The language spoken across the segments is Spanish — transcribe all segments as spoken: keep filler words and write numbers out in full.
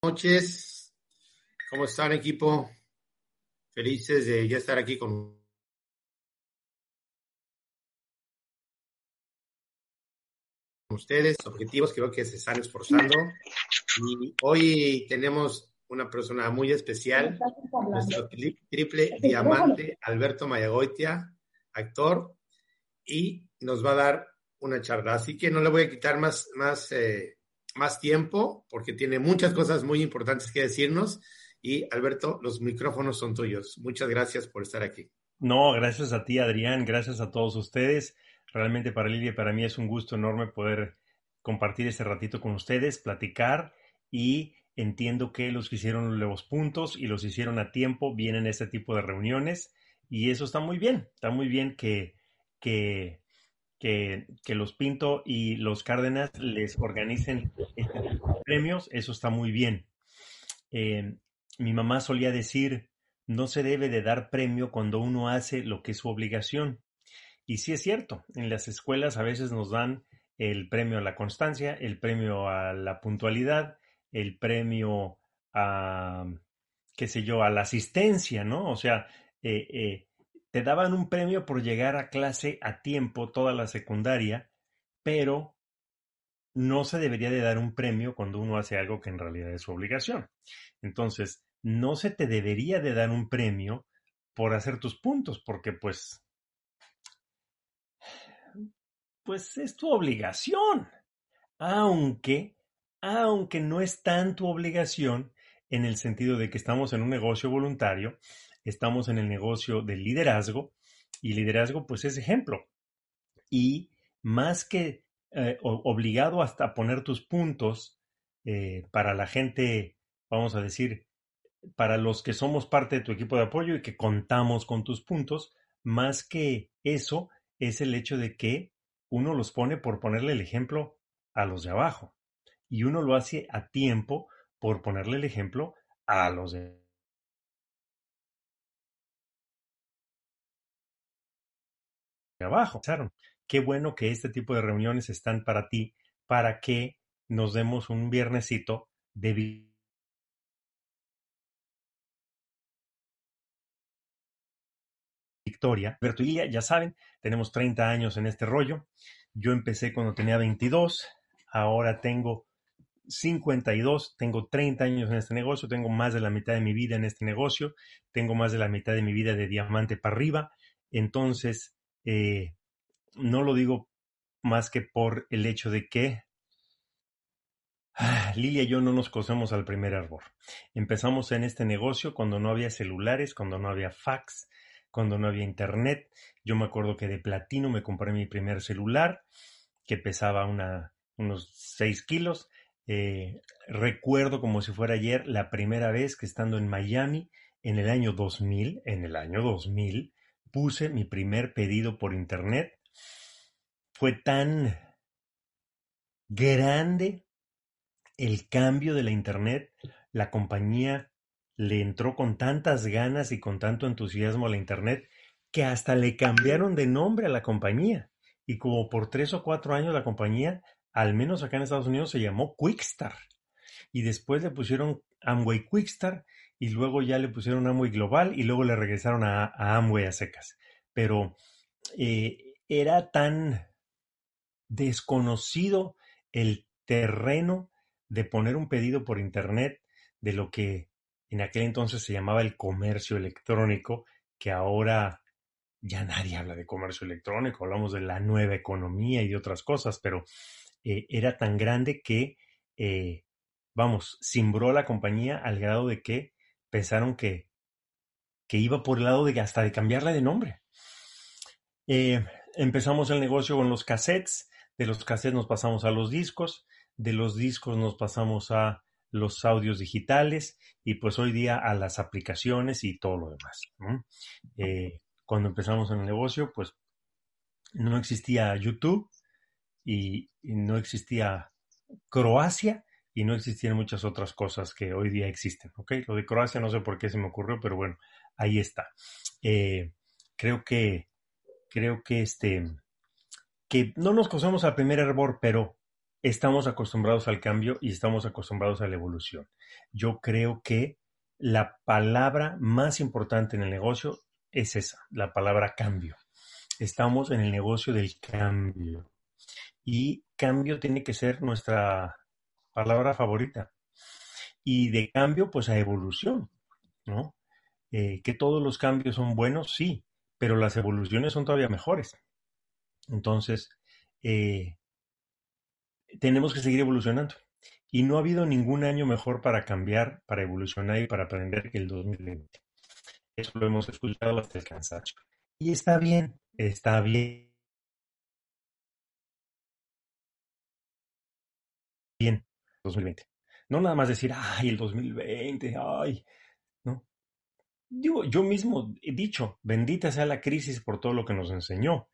Noches, ¿cómo están, equipo? Felices de ya estar aquí con ustedes, objetivos, creo que se están esforzando. Y hoy tenemos una persona muy especial, nuestro triple diamante, Alberto Mayagoitia, actor, y nos va a dar una charla. Así que no le voy a quitar más, más, eh, más tiempo, porque tiene muchas cosas muy importantes que decirnos. Y Alberto, los micrófonos son tuyos. Muchas gracias por estar aquí. No, gracias a ti, Adrián, gracias a todos ustedes. Realmente para Lilia y para mí es un gusto enorme poder compartir este ratito con ustedes, platicar, y entiendo que los que hicieron los puntos y los hicieron a tiempo vienen a este tipo de reuniones, y eso está muy bien, está muy bien que, que Que, que los Pinto y los Cárdenas les organicen este tipo de premios. Eso está muy bien. Eh, mi mamá solía decir, no se debe de dar premio cuando uno hace lo que es su obligación. Y sí es cierto, en las escuelas a veces nos dan el premio a la constancia, el premio a la puntualidad, el premio a, qué sé yo, a la asistencia, ¿no? O sea, eh, eh, te daban un premio por llegar a clase a tiempo toda la secundaria, pero no se debería de dar un premio cuando uno hace algo que en realidad es su obligación. Entonces, no se te debería de dar un premio por hacer tus puntos, porque pues, pues es tu obligación. Aunque, aunque no es tan tu obligación, en el sentido de que estamos en un negocio voluntario. Estamos en el negocio del liderazgo, y liderazgo pues es ejemplo. Y más que eh, obligado hasta poner tus puntos eh, para la gente, vamos a decir, para los que somos parte de tu equipo de apoyo y que contamos con tus puntos, más que eso es el hecho de que uno los pone por ponerle el ejemplo a los de abajo, y uno lo hace a tiempo por ponerle el ejemplo a los de abajo. Abajo. Qué bueno que este tipo de reuniones están para ti, para que nos demos un viernesito de victoria. Alberto y Lilia, ya saben, tenemos treinta años en este rollo. Yo empecé cuando tenía veintidós, ahora tengo cincuenta y dos, tengo treinta años en este negocio, tengo más de la mitad de mi vida en este negocio, tengo más de la mitad de mi vida de diamante para arriba. Entonces, Eh, no lo digo más que por el hecho de que ah, Lilia y yo no nos cosemos al primer árbol. Empezamos en este negocio cuando no había celulares, cuando no había fax, cuando no había internet. Yo me acuerdo que de platino me compré mi primer celular, que pesaba una, unos seis kilos. Eh, recuerdo como si fuera ayer la primera vez que, estando en Miami en el año dos mil, en el año dos mil, puse mi primer pedido por internet. Fue tan grande el cambio de la internet. La compañía le entró con tantas ganas y con tanto entusiasmo a la internet que hasta le cambiaron de nombre a la compañía. Y como por tres o cuatro años la compañía, al menos acá en Estados Unidos, se llamó Quickstar. Y después le pusieron Amway Quickstar, y luego ya le pusieron Amway Global, y luego le regresaron a, a Amway a secas. Pero eh, era tan desconocido el terreno de poner un pedido por internet, de lo que en aquel entonces se llamaba el comercio electrónico, que ahora ya nadie habla de comercio electrónico, hablamos de la nueva economía y de otras cosas, pero eh, era tan grande que, eh, vamos, cimbró la compañía al grado de que pensaron que, que iba por el lado de hasta de cambiarla de nombre. Eh, empezamos el negocio con los cassettes. De los cassettes nos pasamos a los discos. De los discos nos pasamos a los audios digitales. Y pues hoy día a las aplicaciones y todo lo demás, ¿no? Eh, cuando empezamos en el negocio, pues no existía YouTube. Y, y no existía Croacia. Y no existían muchas otras cosas que hoy día existen, ¿ok? Lo de Croacia no sé por qué se me ocurrió, pero bueno, ahí está. Eh, creo que, creo que este, que no nos cosemos al primer hervor, pero estamos acostumbrados al cambio y estamos acostumbrados a la evolución. Yo creo que la palabra más importante en el negocio es esa, la palabra cambio. Estamos en el negocio del cambio. Y cambio tiene que ser nuestra palabra favorita. Y de cambio, pues a evolución, ¿no? Eh, que todos los cambios son buenos, sí, pero las evoluciones son todavía mejores. Entonces, eh, tenemos que seguir evolucionando. Y no ha habido ningún año mejor para cambiar, para evolucionar y para aprender que el dos mil veinte. Eso lo hemos escuchado hasta el cansancio. Y está bien, está bien. Bien, dos mil veinte. No nada más decir, ay, el dos mil veinte, ay, ¿no? Digo, yo mismo he dicho, bendita sea la crisis por todo lo que nos enseñó.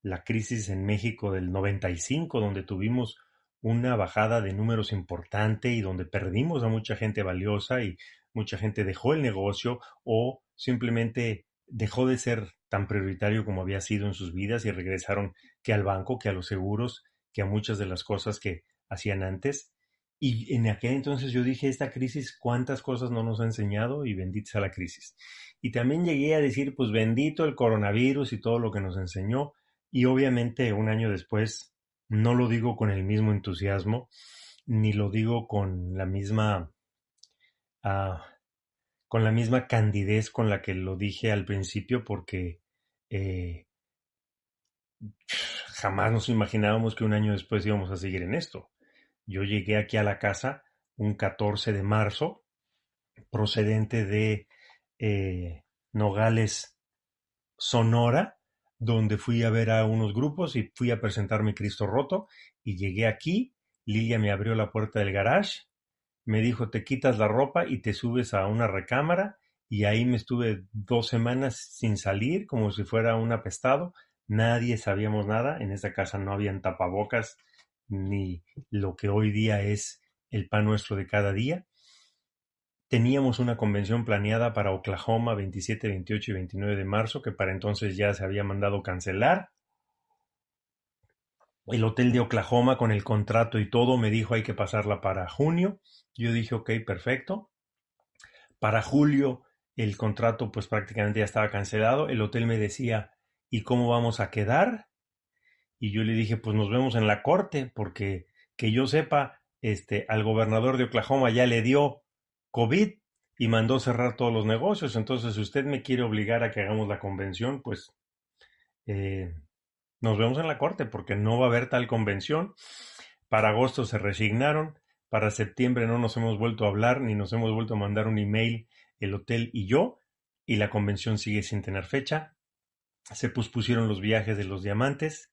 La crisis en México del noventa y cinco, donde tuvimos una bajada de números importante y donde perdimos a mucha gente valiosa y mucha gente dejó el negocio o simplemente dejó de ser tan prioritario como había sido en sus vidas y regresaron que al banco, que a los seguros, que a muchas de las cosas que hacían antes. Y en aquel entonces yo dije, esta crisis, cuántas cosas no nos ha enseñado y bendita sea la crisis. Y también llegué a decir, pues bendito el coronavirus y todo lo que nos enseñó. Y obviamente un año después no lo digo con el mismo entusiasmo, ni lo digo con la misma, uh, con la misma candidez con la que lo dije al principio, porque eh, jamás nos imaginábamos que un año después íbamos a seguir en esto. Yo llegué aquí a la casa un catorce de marzo, procedente de eh, Nogales, Sonora, donde fui a ver a unos grupos y fui a presentar Mi Cristo Roto. Y llegué aquí, Lilia me abrió la puerta del garage, me dijo, te quitas la ropa y te subes a una recámara. Y ahí me estuve dos semanas sin salir, como si fuera un apestado. Nadie sabíamos nada. En esta casa no habían tapabocas, ni lo que hoy día es el pan nuestro de cada día. Teníamos una convención planeada para Oklahoma veintisiete, veintiocho y veintinueve de marzo, que para entonces ya se había mandado cancelar. El hotel de Oklahoma con el contrato y todo me dijo hay que pasarla para junio. Yo dije, ok, perfecto. Para julio el contrato pues prácticamente ya estaba cancelado. El hotel me decía, ¿y cómo vamos a quedar? Y yo le dije, pues nos vemos en la corte, porque que yo sepa, este, al gobernador de Oklahoma ya le dio COVID y mandó cerrar todos los negocios. Entonces, si usted me quiere obligar a que hagamos la convención, pues eh, nos vemos en la corte, porque no va a haber tal convención. Para agosto se resignaron, para septiembre no nos hemos vuelto a hablar, ni nos hemos vuelto a mandar un email, el hotel y yo, y la convención sigue sin tener fecha. Se pospusieron los viajes de los diamantes,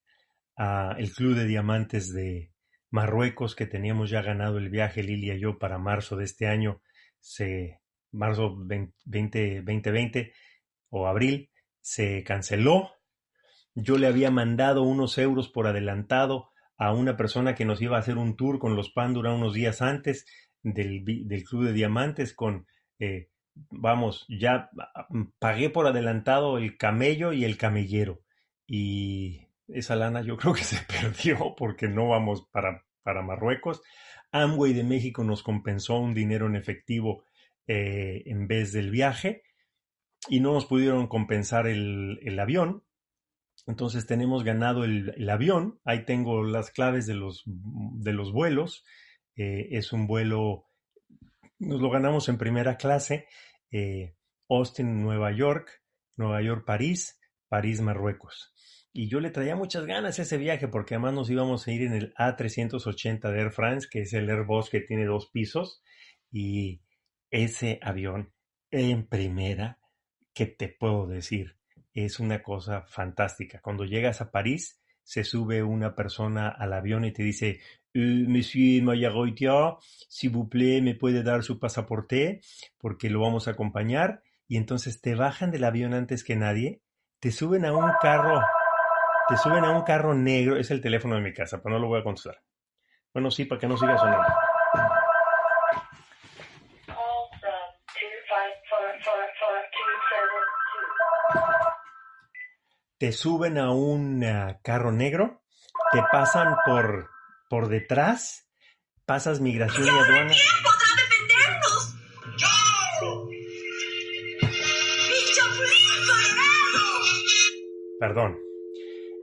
a el Club de Diamantes de Marruecos, que teníamos ya ganado el viaje, Lilia y yo, para marzo de este año, se, marzo veinte, veinte, veinte o abril, se canceló. Yo le había mandado unos euros por adelantado a una persona que nos iba a hacer un tour con los Pandura unos días antes del, del Club de Diamantes con... Eh, vamos, ya pagué por adelantado el camello y el camellero. Y... esa lana yo creo que se perdió porque no vamos para, para Marruecos. Amway de México nos compensó un dinero en efectivo eh, en vez del viaje y no nos pudieron compensar el, el avión. Entonces tenemos ganado el, el avión. Ahí tengo las claves de los, de los vuelos. Eh, es un vuelo, nos lo ganamos en primera clase. Eh, Austin, Nueva York, Nueva York, París, París, Marruecos. Y yo le traía muchas ganas a ese viaje porque además nos íbamos a ir en el A trescientos ochenta de Air France, que es el Airbus que tiene dos pisos. Y ese avión en primera, ¿qué te puedo decir? Es una cosa fantástica. Cuando llegas a París, se sube una persona al avión y te dice, Monsieur Mayagoitia, s'il vous plaît, ¿me puede dar su pasaporte? Porque lo vamos a acompañar. Y entonces te bajan del avión antes que nadie, te suben a un carro... Te suben a un carro negro. Es el teléfono de mi casa, pero no lo voy a contestar. Bueno, sí, para que no siga sonando. Te suben a un uh, carro negro. Te pasan por por detrás, pasas migración y aduana. Perdón.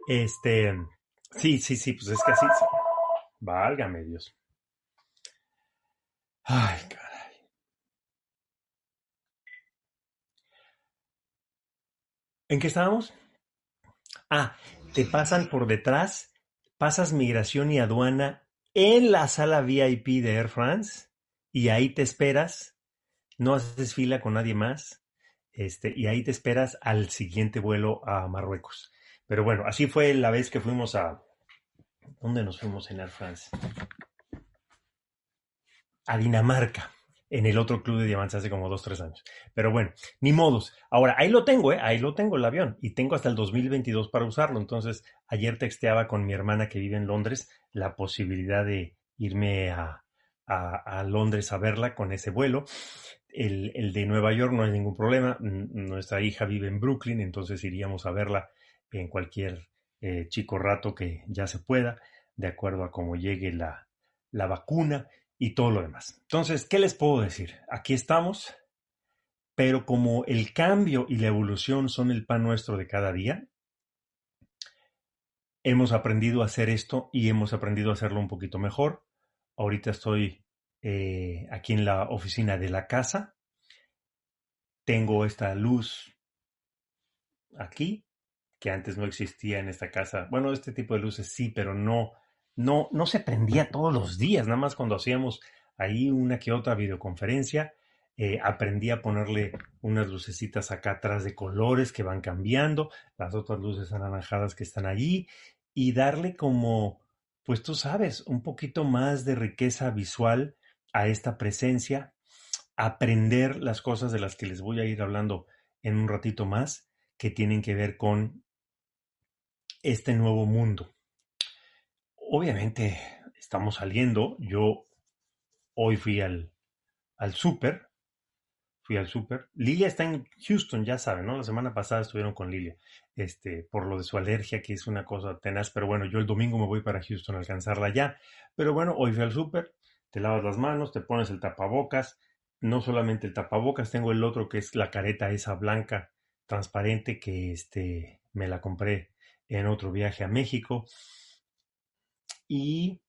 Este, sí, sí, sí, pues es que así. Sí. Válgame Dios. Ay, caray. ¿En qué estábamos? Ah, te pasan por detrás, pasas migración y aduana en la sala V I P de Air France y ahí te esperas, no haces fila con nadie más. Este, y ahí te esperas al siguiente vuelo a Marruecos. Pero bueno, así fue la vez que fuimos a... ¿Dónde nos fuimos en Air France? A Dinamarca, en el otro Club de Diamantes hace como dos, tres años. Pero bueno, ni modos. Ahora, ahí lo tengo, ¿eh? Ahí lo tengo el avión. Y tengo hasta el dos mil veintidós para usarlo. Entonces, ayer texteaba con mi hermana que vive en Londres la posibilidad de irme a, a, a Londres a verla con ese vuelo. El, el de Nueva York no hay ningún problema. N- nuestra hija vive en Brooklyn, entonces iríamos a verla en cualquier eh, chico rato que ya se pueda, de acuerdo a cómo llegue la, la vacuna y todo lo demás. Entonces, ¿qué les puedo decir? Aquí estamos, pero como el cambio y la evolución son el pan nuestro de cada día, hemos aprendido a hacer esto y hemos aprendido a hacerlo un poquito mejor. Ahorita estoy... Eh, aquí en la oficina de la casa tengo esta luz aquí que antes no existía en esta casa. Bueno, este tipo de luces sí, pero no, no, no se prendía todos los días, nada más cuando hacíamos ahí una que otra videoconferencia. Eh, aprendí a ponerle unas lucecitas acá atrás de colores que van cambiando, las otras luces anaranjadas que están allí, y darle como, pues tú sabes, un poquito más de riqueza visual a esta presencia, aprender las cosas de las que les voy a ir hablando en un ratito más, que tienen que ver con este nuevo mundo. Obviamente estamos saliendo. Yo hoy fui al, al súper, fui al súper. Lilia está en Houston, ya saben, ¿no? La semana pasada estuvieron con Lilia, este, por lo de su alergia, que es una cosa tenaz, pero bueno, yo el domingo me voy para Houston a alcanzarla ya. Pero bueno, hoy fui al súper. Te lavas las manos, te pones el tapabocas, no solamente el tapabocas, tengo el otro que es la careta esa blanca, transparente, que este, me la compré en otro viaje a México. Y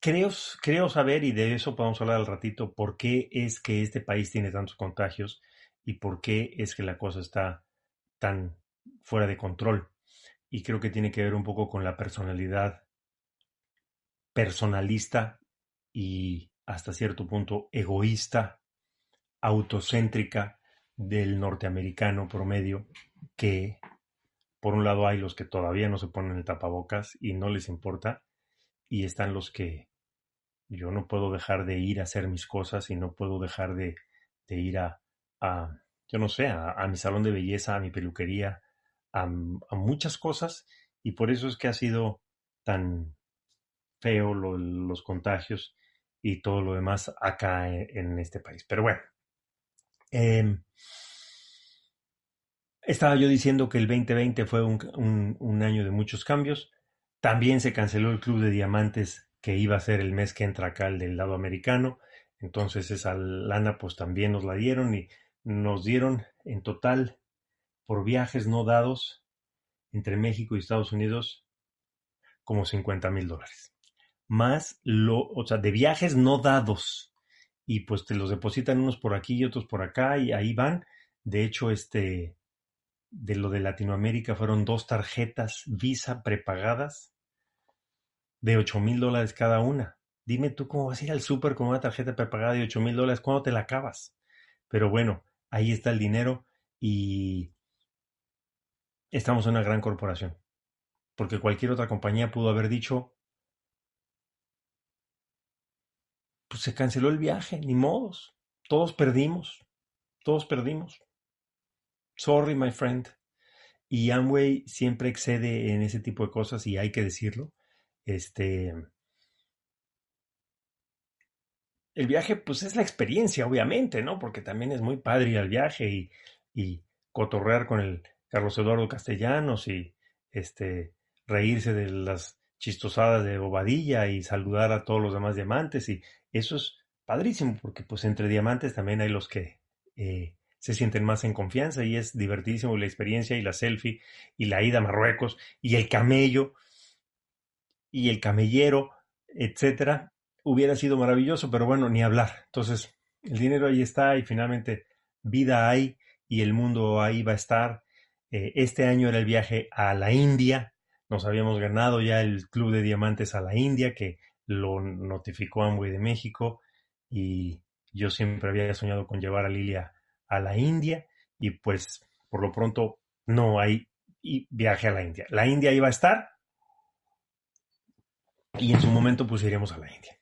creo, creo saber, y de eso podemos hablar al ratito, por qué es que este país tiene tantos contagios y por qué es que la cosa está tan fuera de control. Y creo que tiene que ver un poco con la personalidad personalista y hasta cierto punto egoísta, autocéntrica del norteamericano promedio, que por un lado hay los que todavía no se ponen el tapabocas y no les importa, y están los que yo no puedo dejar de ir a hacer mis cosas y no puedo dejar de, de ir a, a, yo no sé, a, a mi salón de belleza, a mi peluquería, a, a muchas cosas, y por eso es que ha sido tan... feo lo, los contagios y todo lo demás acá en, en este país. Pero bueno, eh, estaba yo diciendo que el veinte veinte fue un, un, un año de muchos cambios. También se canceló el Club de Diamantes, que iba a ser el mes que entra acá, el del lado americano. Entonces esa lana pues también nos la dieron, y nos dieron en total por viajes no dados entre México y Estados Unidos como cincuenta mil dólares. Más lo, o sea, de viajes no dados, y pues te los depositan unos por aquí y otros por acá, y ahí van. De hecho, este, de lo de Latinoamérica fueron dos tarjetas Visa prepagadas de ocho mil dólares cada una. Dime tú cómo vas a ir al súper con una tarjeta prepagada de ocho mil dólares, ¿cuándo te la acabas? Pero bueno, ahí está el dinero, y estamos en una gran corporación, porque cualquier otra compañía pudo haber dicho, pues se canceló el viaje, ni modos. Todos perdimos. Todos perdimos. Sorry, my friend. Y Amway siempre excede en ese tipo de cosas, y hay que decirlo. Este, el viaje, pues es la experiencia, obviamente, ¿no? Porque también es muy padre ir al viaje y, y cotorrear con el Carlos Eduardo Castellanos y este, reírse de las chistosadas de bobadilla y saludar a todos los demás diamantes, y eso es padrísimo porque pues entre diamantes también hay los que eh, se sienten más en confianza, y es divertidísimo la experiencia y la selfie y la ida a Marruecos y el camello y el camellero, etcétera. Hubiera sido maravilloso, pero bueno, ni hablar. Entonces, el dinero ahí está y finalmente vida hay y el mundo ahí va a estar. Eh, este año era el viaje a la India. Nos habíamos ganado ya el Club de Diamantes a la India, que lo notificó Amway de México, y yo siempre había soñado con llevar a Lilia a la India, y pues por lo pronto no hay viaje a la India. La India iba a estar y en su momento pues iremos a la India.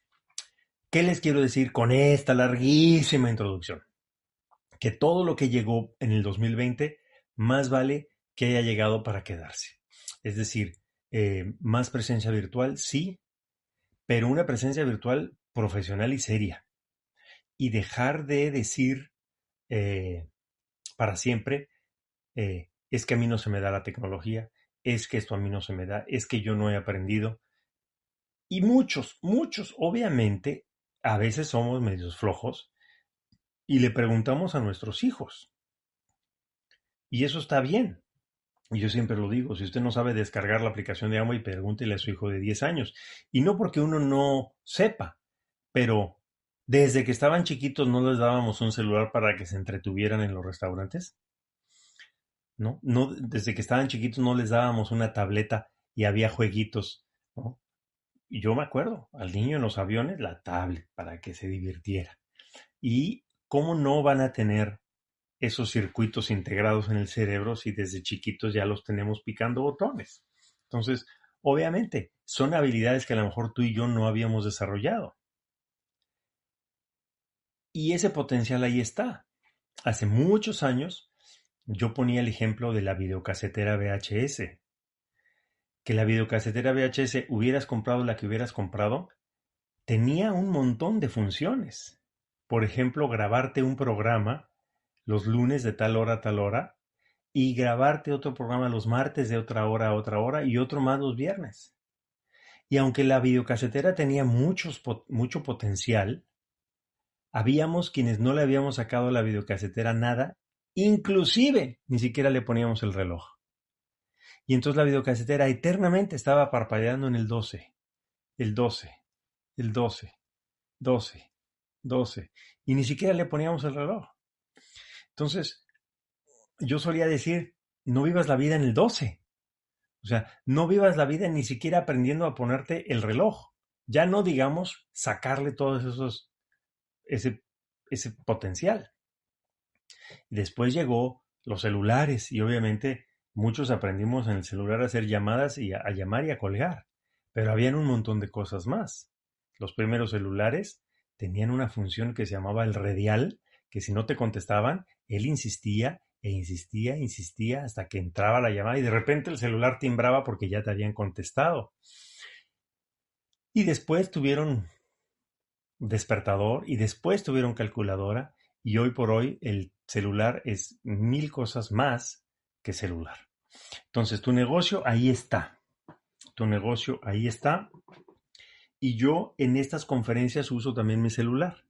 ¿Qué les quiero decir con esta larguísima introducción? Que todo lo que llegó en el dos mil veinte más vale que haya llegado para quedarse. Es decir, eh, más presencia virtual, sí, pero una presencia virtual profesional y seria. Y dejar de decir eh, para siempre, eh, es que a mí no se me da la tecnología, es que esto a mí no se me da, es que yo no he aprendido. Y muchos, muchos, obviamente, a veces somos medios flojos y le preguntamos a nuestros hijos. Y eso está bien. Y yo siempre lo digo, si usted no sabe descargar la aplicación de Amway, pregúntele a su hijo de diez años. Y no porque uno no sepa, pero desde que estaban chiquitos no les dábamos un celular para que se entretuvieran en los restaurantes. ¿No? No, desde que estaban chiquitos no les dábamos una tableta y había jueguitos, ¿no? Y yo me acuerdo, al niño en los aviones, la tablet para que se divirtiera. ¿Y cómo no van a tener esos circuitos integrados en el cerebro si desde chiquitos ya los tenemos picando botones? Entonces, obviamente, son habilidades que a lo mejor tú y yo no habíamos desarrollado. Y ese potencial ahí está. Hace muchos años yo ponía el ejemplo de la videocasetera V H S. Que la videocasetera V H S, hubieras comprado la que hubieras comprado, tenía un montón de funciones. Por ejemplo, grabarte un programa los lunes de tal hora a tal hora, y grabarte otro programa los martes de otra hora a otra hora, y otro más los viernes. Y aunque la videocasetera tenía muchos, mucho potencial, habíamos quienes no le habíamos sacado a la videocasetera nada, inclusive ni siquiera le poníamos el reloj. Y entonces la videocasetera eternamente estaba parpadeando en el doce, el doce, el doce, doce, doce, y ni siquiera le poníamos el reloj. Entonces, yo solía decir, no vivas la vida en el doce. O sea, no vivas la vida ni siquiera aprendiendo a ponerte el reloj. Ya no digamos sacarle todos esos, ese, ese potencial. Después llegó los celulares y obviamente muchos aprendimos en el celular a hacer llamadas y a, a llamar y a colgar. Pero habían un montón de cosas más. Los primeros celulares tenían una función que se llamaba el redial, que si no te contestaban, él insistía e insistía, insistía hasta que entraba la llamada y de repente el celular timbraba porque ya te habían contestado. Y después tuvieron despertador y después tuvieron calculadora y hoy por hoy el celular es mil cosas más que celular. Entonces tu negocio ahí está, tu negocio ahí está y yo en estas conferencias uso también mi celular.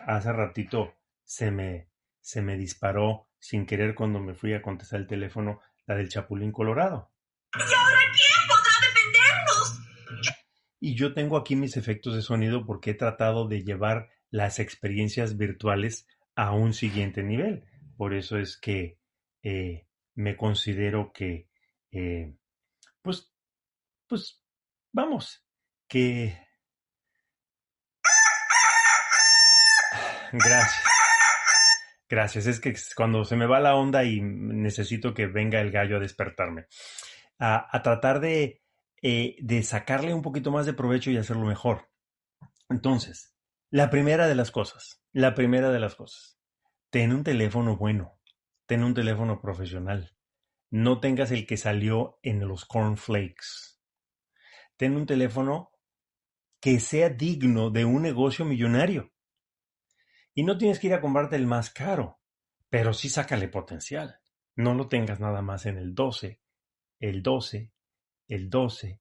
Hace ratito Se me, se me disparó sin querer cuando me fui a contestar el teléfono la del Chapulín Colorado. ¿Y ahora quién podrá defendernos? Y yo tengo aquí mis efectos de sonido porque he tratado de llevar las experiencias virtuales a un siguiente nivel. Por eso es que eh, me considero que, eh, pues, pues, vamos, que... Gracias. Gracias, es que cuando se me va la onda y necesito que venga el gallo a despertarme, a, a tratar de, eh, de sacarle un poquito más de provecho y hacerlo mejor. Entonces, la primera de las cosas, la primera de las cosas, ten un teléfono bueno, ten un teléfono profesional, no tengas el que salió en los cornflakes, ten un teléfono que sea digno de un negocio millonario. Y no tienes que ir a comprarte el más caro, pero sí sácale potencial. No lo tengas nada más en el doce, el doce, el doce,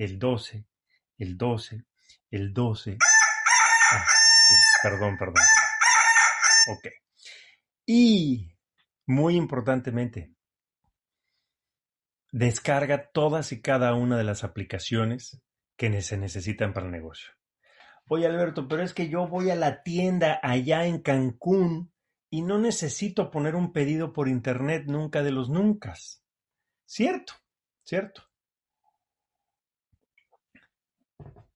el doce, el doce, el doce. Ah, sí, perdón, perdón, perdón. Ok. Y, muy importantemente, descarga todas y cada una de las aplicaciones que se necesitan para el negocio. Oye, Alberto, pero es que yo voy a la tienda allá en Cancún y no necesito poner un pedido por internet nunca de los nunca. Cierto, cierto.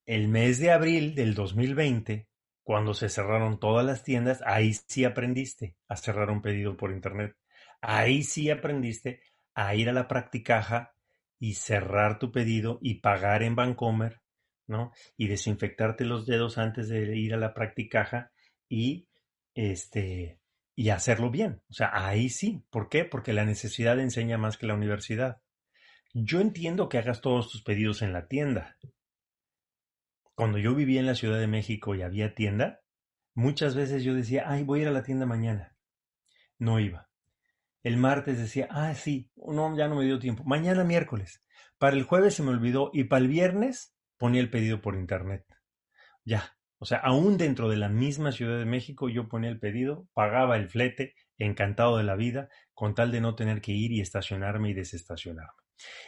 El mes de abril del dos mil veinte, cuando se cerraron todas las tiendas, ahí sí aprendiste a cerrar un pedido por internet. Ahí sí aprendiste a ir a la practicaja y cerrar tu pedido y pagar en Bancomer, ¿no? Y desinfectarte los dedos antes de ir a la practicaja y, este, y hacerlo bien. O sea, ahí sí. ¿Por qué? Porque la necesidad enseña más que la universidad. Yo entiendo que hagas todos tus pedidos en la tienda. Cuando yo vivía en la Ciudad de México y había tienda, muchas veces yo decía, ay, voy a ir a la tienda mañana. No iba. El martes decía, ah, sí, no, ya no me dio tiempo. Mañana miércoles. Para el jueves se me olvidó y para el viernes ponía el pedido por internet. Ya, o sea, aún dentro de la misma Ciudad de México yo ponía el pedido, pagaba el flete, encantado de la vida, con tal de no tener que ir y estacionarme y desestacionarme.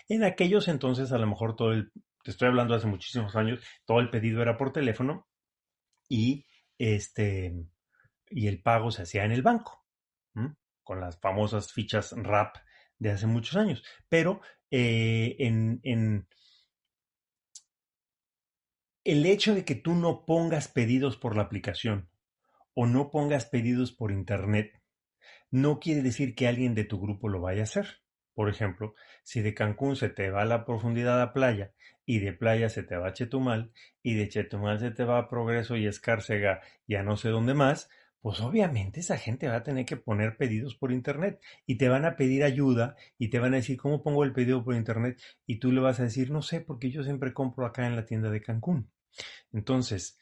En aquellos entonces, a lo mejor todo el, te estoy hablando hace muchísimos años, todo el pedido era por teléfono y, este, y el pago se hacía en el banco. ¿Mm? Con las famosas fichas rap de hace muchos años. Pero eh, en, en el hecho de que tú no pongas pedidos por la aplicación o no pongas pedidos por internet, no quiere decir que alguien de tu grupo lo vaya a hacer. Por ejemplo, si de Cancún se te va a la profundidad a Playa y de Playa se te va a Chetumal y de Chetumal se te va a Progreso y Escárcega y a no sé dónde más, pues obviamente esa gente va a tener que poner pedidos por internet y te van a pedir ayuda y te van a decir, ¿cómo pongo el pedido por internet? Y tú le vas a decir, no sé, porque yo siempre compro acá en la tienda de Cancún. Entonces,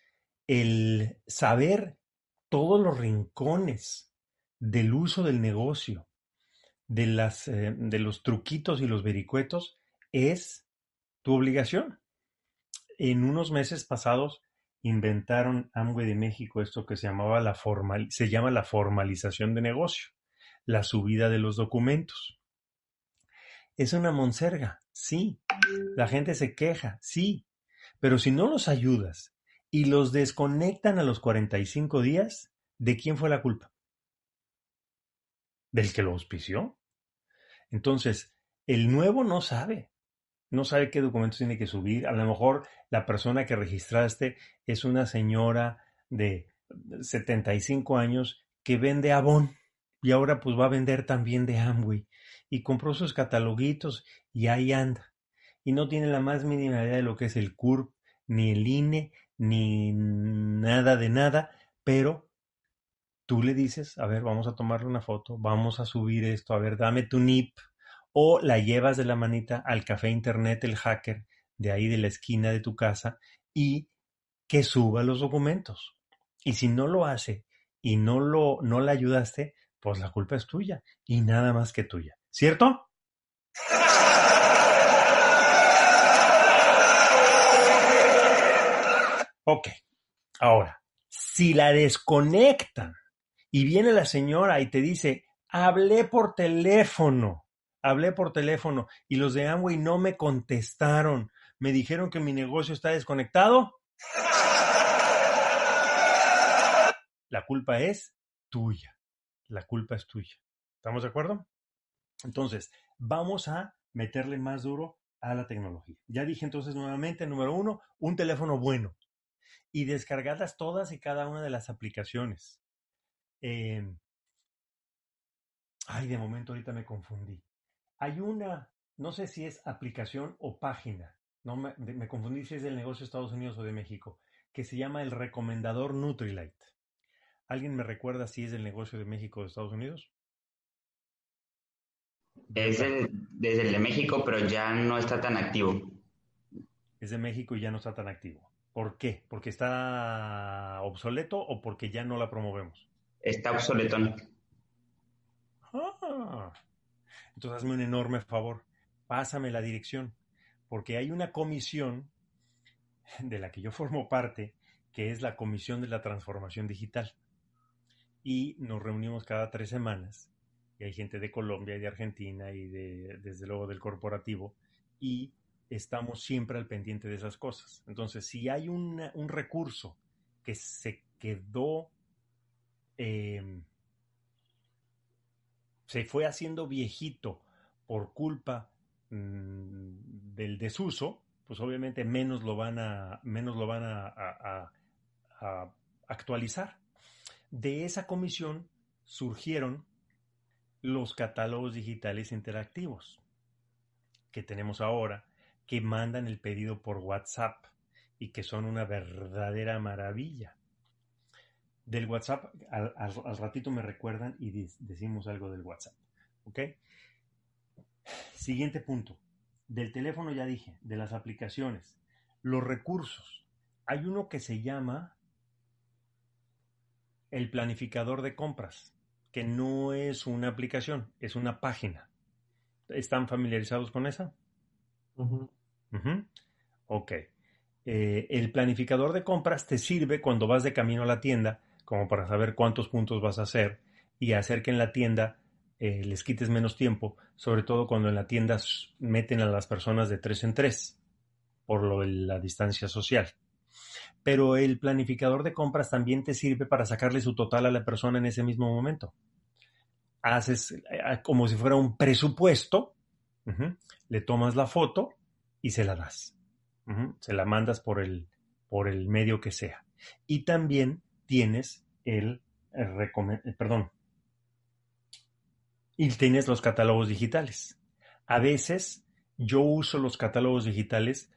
el saber todos los rincones del uso del negocio, de, las, eh, de los truquitos y los vericuetos, es tu obligación. En unos meses pasados, inventaron Amway de México esto que se llamaba la formal, se llama la formalización de negocio, la subida de los documentos. Es una monserga, sí. La gente se queja, sí. Pero si no los ayudas y los desconectan a los cuarenta y cinco días, ¿de quién fue la culpa? ¿Del que lo auspició? Entonces, el nuevo no sabe. No sabe qué documentos tiene que subir. A lo mejor la persona que registraste es una señora de setenta y cinco años que vende Avon y ahora pues va a vender también de Amway y compró sus cataloguitos y ahí anda. Y no tiene la más mínima idea de lo que es el C U R P, ni el I N E, ni nada de nada, pero tú le dices, a ver, vamos a tomarle una foto, vamos a subir esto, a ver, dame tu N I P. O la llevas de la manita al café internet, el hacker, de ahí de la esquina de tu casa, y que suba los documentos. Y si no lo hace y no lo no la ayudaste, pues la culpa es tuya y nada más que tuya. ¿Cierto? Ok. Ahora, si la desconectan y viene la señora y te dice, hablé por teléfono. Hablé por teléfono y los de Amway no me contestaron. Me dijeron que mi negocio está desconectado. La culpa es tuya. La culpa es tuya. ¿Estamos de acuerdo? Entonces, vamos a meterle más duro a la tecnología. Ya dije entonces nuevamente, número uno, un teléfono bueno. Y descargarlas todas y cada una de las aplicaciones. Eh... Ay, de momento ahorita me confundí. Hay una, no sé si es aplicación o página, no me, me confundí si es del negocio de Estados Unidos o de México, que se llama el recomendador Nutrilite. ¿Alguien me recuerda si es del negocio de México o de Estados Unidos? Es el, desde el de México, pero ya no está tan activo. Es de México y ya no está tan activo. ¿Por qué? ¿Porque está obsoleto o porque ya no la promovemos? Está obsoleto. Ah... Entonces hazme un enorme favor, pásame la dirección, porque hay una comisión de la que yo formo parte, que es la Comisión de la Transformación Digital. Y nos reunimos cada tres semanas. Y hay gente de Colombia y de Argentina y de, desde luego del corporativo. Y estamos siempre al pendiente de esas cosas. Entonces, si hay una, un recurso que se quedó, eh, se fue haciendo viejito por culpa mmm, del desuso, pues obviamente menos lo van a, menos lo van a, a, a, a actualizar. De esa comisión surgieron los catálogos digitales interactivos que tenemos ahora, que mandan el pedido por WhatsApp y que son una verdadera maravilla. Del WhatsApp, al, al, al ratito me recuerdan y de, decimos algo del WhatsApp, ¿ok? Siguiente punto. Del teléfono ya dije, de las aplicaciones, los recursos. Hay uno que se llama el planificador de compras, que no es una aplicación, es una página. ¿Están familiarizados con esa? Uh-huh. Uh-huh. Ok. Eh, el planificador de compras te sirve cuando vas de camino a la tienda, como para saber cuántos puntos vas a hacer y hacer que en la tienda eh, les quites menos tiempo, sobre todo cuando en la tienda meten a las personas de tres en tres por lo de la distancia social. Pero el planificador de compras también te sirve para sacarle su total a la persona en ese mismo momento. Haces eh, como si fuera un presupuesto, uh-huh, le tomas la foto y se la das. Uh-huh. Se la mandas por el, por el medio que sea. Y también tienes el, el recome- eh, perdón, y tienes los catálogos digitales. A veces yo uso los catálogos digitales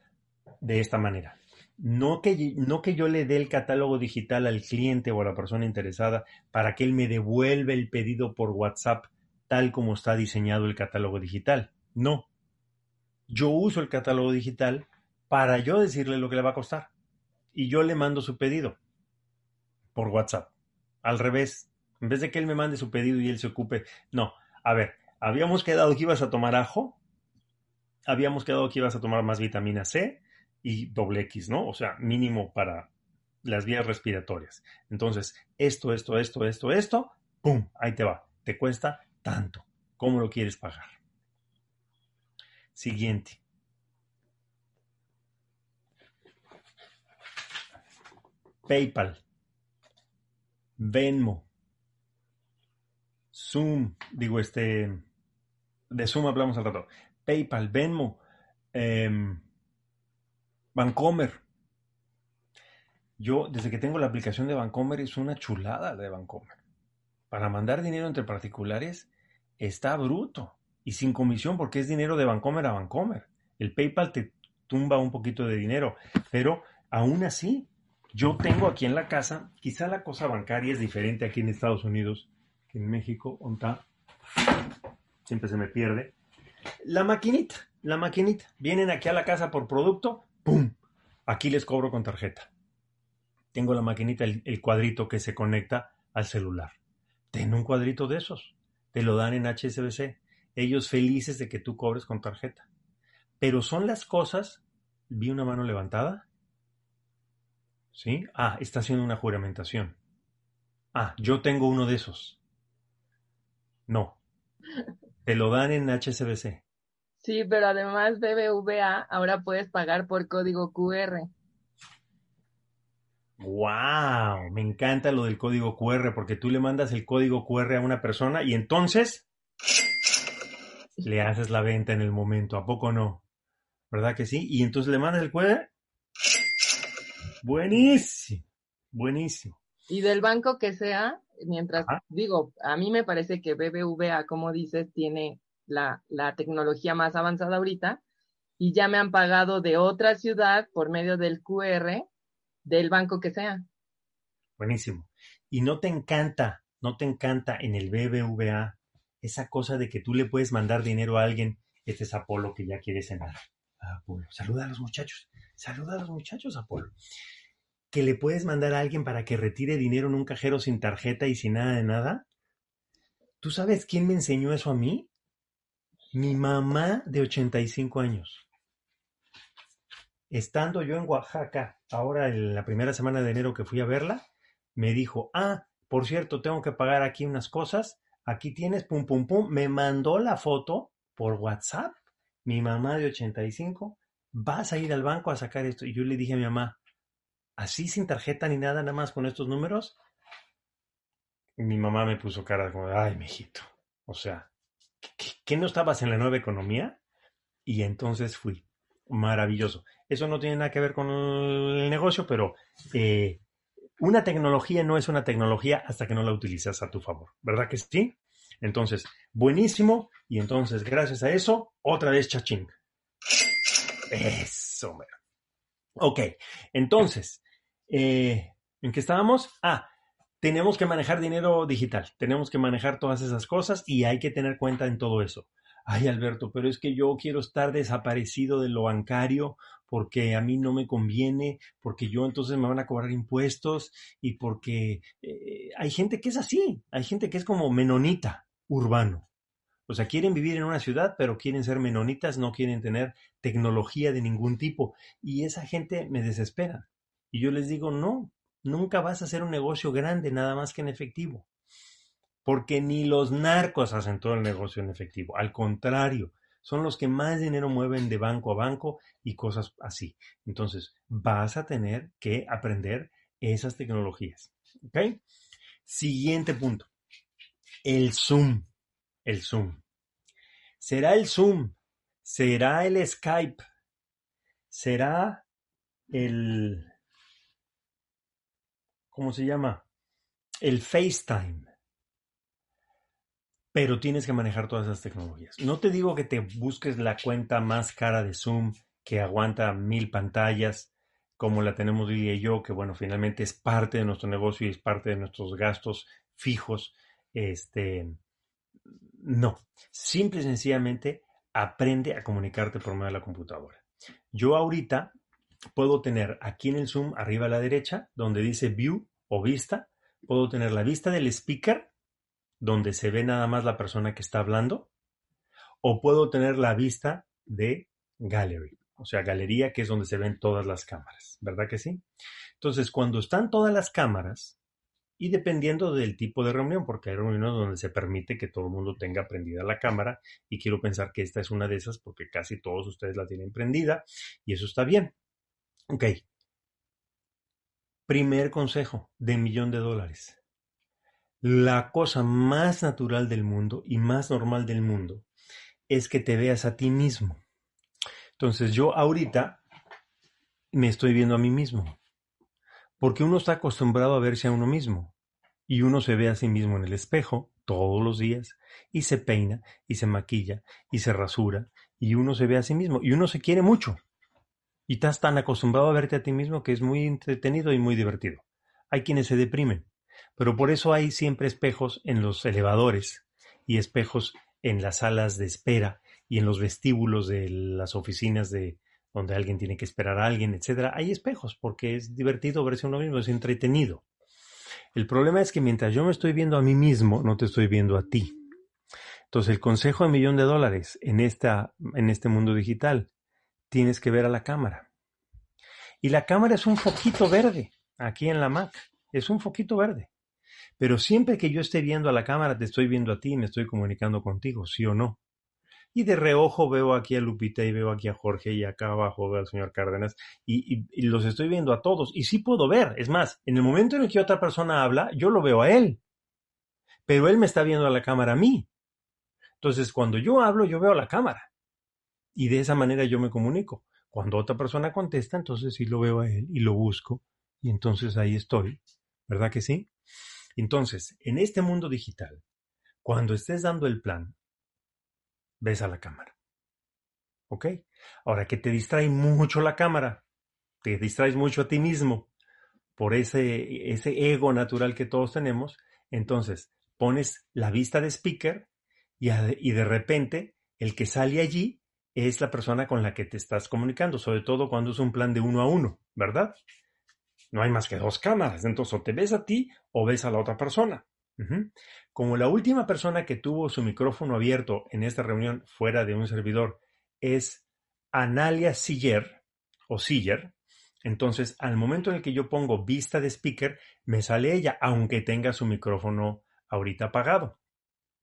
de esta manera. No que, no que yo le dé el catálogo digital al cliente o a la persona interesada para que él me devuelva el pedido por WhatsApp tal como está diseñado el catálogo digital. No. Yo uso el catálogo digital para yo decirle lo que le va a costar. Y yo le mando su pedido por WhatsApp. Al revés. En vez de que él me mande su pedido y él se ocupe. No. A ver, habíamos quedado que ibas a tomar ajo. Habíamos quedado que ibas a tomar más vitamina C y doble X, ¿no? O sea, mínimo para las vías respiratorias. Entonces, esto, esto, esto, esto, esto. ¡Pum! Ahí te va. Te cuesta tanto. ¿Cómo lo quieres pagar? Siguiente. PayPal, Venmo, Zoom, digo este, de Zoom hablamos al rato, PayPal, Venmo, eh, Bancomer. Yo, desde que tengo la aplicación de Bancomer, es una chulada la de Bancomer. Para mandar dinero entre particulares está bruto y sin comisión porque es dinero de Bancomer a Bancomer. El PayPal te tumba un poquito de dinero, pero aún así, yo tengo aquí en la casa, quizá la cosa bancaria es diferente aquí en Estados Unidos que en México, onta, siempre se me pierde. La maquinita, la maquinita. Vienen aquí a la casa por producto, ¡pum! Aquí les cobro con tarjeta. Tengo la maquinita, el, el cuadrito que se conecta al celular. Ten un cuadrito de esos. Te lo dan en H S B C. Ellos felices de que tú cobres con tarjeta. Pero son las cosas... Vi una mano levantada. ¿Sí? Ah, está haciendo una juramentación. Ah, yo tengo uno de esos. No. Te lo dan en H S B C. Sí, pero además B B V A ahora puedes pagar por código Q R. ¡Wow! Me encanta lo del código Q R porque tú le mandas el código Q R a una persona y entonces le haces la venta en el momento. ¿A poco no? ¿Verdad que sí? Y entonces le mandas el Q R... Buenísimo, buenísimo. Y del banco que sea, mientras, ajá, digo, a mí me parece que B B V A, como dices, tiene la, la tecnología más avanzada ahorita y ya me han pagado de otra ciudad por medio del Q R del banco que sea. Buenísimo. Y no te encanta, no te encanta en el B B V A esa cosa de que tú le puedes mandar dinero a alguien. Este es Apolo que ya quiere cenar. Apolo, saluda a los muchachos. Saluda a los muchachos, Apolo. ¿Que le puedes mandar a alguien para que retire dinero en un cajero sin tarjeta y sin nada de nada? ¿Tú sabes quién me enseñó eso a mí? Mi mamá de ochenta y cinco años. Estando yo en Oaxaca, ahora en la primera semana de enero que fui a verla, me dijo, ah, por cierto, tengo que pagar aquí unas cosas, aquí tienes, pum, pum, pum. Me mandó la foto por WhatsApp, mi mamá de ochenta y cinco, vas a ir al banco a sacar esto. Y yo le dije a mi mamá, así sin tarjeta ni nada, nada más con estos números. Y mi mamá me puso cara como, ay, mijito, o sea, ¿qué, qué no estabas en la nueva economía? Y entonces fui. Maravilloso. Eso no tiene nada que ver con el negocio, pero eh, una tecnología no es una tecnología hasta que no la utilizas a tu favor. ¿Verdad que sí? Entonces, buenísimo. Y entonces, gracias a eso, otra vez chachín. Eso, mero. Ok. Entonces, eh, ¿en qué estábamos? Ah, tenemos que manejar dinero digital. Tenemos que manejar todas esas cosas y hay que tener cuenta en todo eso. Ay, Alberto, pero es que yo quiero estar desaparecido de lo bancario porque a mí no me conviene, porque yo entonces me van a cobrar impuestos y porque eh, hay gente que es así, hay gente que es como menonita urbano. O sea, quieren vivir en una ciudad, pero quieren ser menonitas, no quieren tener tecnología de ningún tipo. Y esa gente me desespera. Y yo les digo, no, nunca vas a hacer un negocio grande, nada más que en efectivo. Porque ni los narcos hacen todo el negocio en efectivo. Al contrario, son los que más dinero mueven de banco a banco y cosas así. Entonces, vas a tener que aprender esas tecnologías. ¿Ok? Siguiente punto. El Zoom. El Zoom. ¿Será el Zoom? ¿Será el Skype? ¿Será el... ¿Cómo se llama? El FaceTime. Pero tienes que manejar todas esas tecnologías. No te digo que te busques la cuenta más cara de Zoom, que aguanta mil pantallas, como la tenemos Lilia y yo, que bueno, finalmente es parte de nuestro negocio y es parte de nuestros gastos fijos. Este, no. Simple y sencillamente aprende a comunicarte por medio de la computadora. Yo ahorita puedo tener aquí en el Zoom, arriba a la derecha, donde dice View o Vista, puedo tener la vista del speaker, donde se ve nada más la persona que está hablando, o puedo tener la vista de gallery, o sea, galería, que es donde se ven todas las cámaras, ¿verdad que sí? Entonces, cuando están todas las cámaras, y dependiendo del tipo de reunión, porque hay reuniones donde se permite que todo el mundo tenga prendida la cámara, y quiero pensar que esta es una de esas, porque casi todos ustedes la tienen prendida, y eso está bien. Ok. Primer consejo de millón de dólares. La cosa más natural del mundo y más normal del mundo es que te veas a ti mismo. Entonces yo ahorita me estoy viendo a mí mismo, porque uno está acostumbrado a verse a uno mismo y uno se ve a sí mismo en el espejo todos los días y se peina y se maquilla y se rasura y uno se ve a sí mismo y uno se quiere mucho y estás tan acostumbrado a verte a ti mismo que es muy entretenido y muy divertido. Hay quienes se deprimen. Pero por eso hay siempre espejos en los elevadores y espejos en las salas de espera y en los vestíbulos de las oficinas de donde alguien tiene que esperar a alguien, etcétera. Hay espejos porque es divertido verse uno mismo, es entretenido. El problema es que mientras yo me estoy viendo a mí mismo, no te estoy viendo a ti. Entonces, el consejo de millón de dólares en, esta, en este mundo digital, tienes que ver a la cámara. Y la cámara es un foquito verde aquí en la Mac. Es un foquito verde. Pero siempre que yo esté viendo a la cámara, te estoy viendo a ti y me estoy comunicando contigo, ¿sí o no? Y de reojo veo aquí a Lupita y veo aquí a Jorge y acá abajo veo al señor Cárdenas y, y, y los estoy viendo a todos. Y sí puedo ver. Es más, en el momento en el que otra persona habla, yo lo veo a él. Pero él me está viendo a la cámara a mí. Entonces, cuando yo hablo, yo veo a la cámara. Y de esa manera yo me comunico. Cuando otra persona contesta, entonces sí lo veo a él y lo busco. Y entonces ahí estoy. ¿Verdad que sí? Entonces, en este mundo digital, cuando estés dando el plan, ves a la cámara. ¿Ok? Ahora, que te distrae mucho la cámara, te distraes mucho a ti mismo por ese, ese ego natural que todos tenemos, entonces pones la vista de speaker y, a, y de repente el que sale allí es la persona con la que te estás comunicando, sobre todo cuando es un plan de uno a uno, ¿verdad? No hay más que dos cámaras, entonces o te ves a ti o ves a la otra persona. Uh-huh. Como la última persona que tuvo su micrófono abierto en esta reunión fuera de un servidor es Analia Siller, o Seeger, entonces al momento en el que yo pongo vista de speaker, me sale ella, aunque tenga su micrófono ahorita apagado.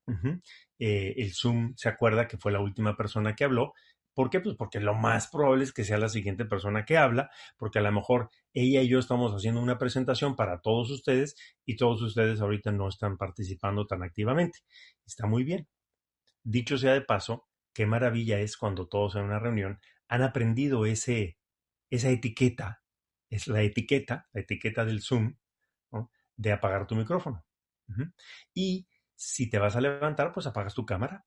Uh-huh. Eh, el Zoom se acuerda que fue la última persona que habló. ¿Por qué? Pues porque lo más probable es que sea la siguiente persona que habla, porque a lo mejor ella y yo estamos haciendo una presentación para todos ustedes y todos ustedes ahorita no están participando tan activamente. Está muy bien. Dicho sea de paso, qué maravilla es cuando todos en una reunión han aprendido ese, esa etiqueta, es la etiqueta, la etiqueta del Zoom, ¿no? De apagar tu micrófono. Uh-huh. Y si te vas a levantar, pues apagas tu cámara.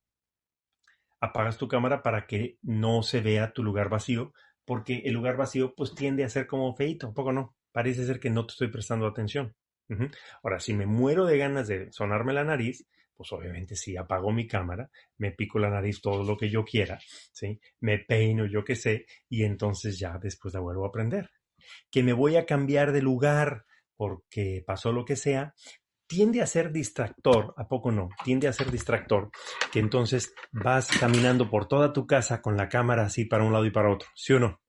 Apagas tu cámara para que no se vea tu lugar vacío, porque el lugar vacío pues tiende a ser como feíto, un poco no. Parece ser que no te estoy prestando atención. Uh-huh. Ahora, si me muero de ganas de sonarme la nariz, pues obviamente sí, apago mi cámara, me pico la nariz todo lo que yo quiera, ¿sí? Me peino, yo qué sé, y entonces ya después la vuelvo a prender. Que me voy a cambiar de lugar porque pasó lo que sea, tiende a ser distractor, ¿a poco no? Tiende a ser distractor, que entonces vas caminando por toda tu casa con la cámara así para un lado y para otro, ¿sí o no?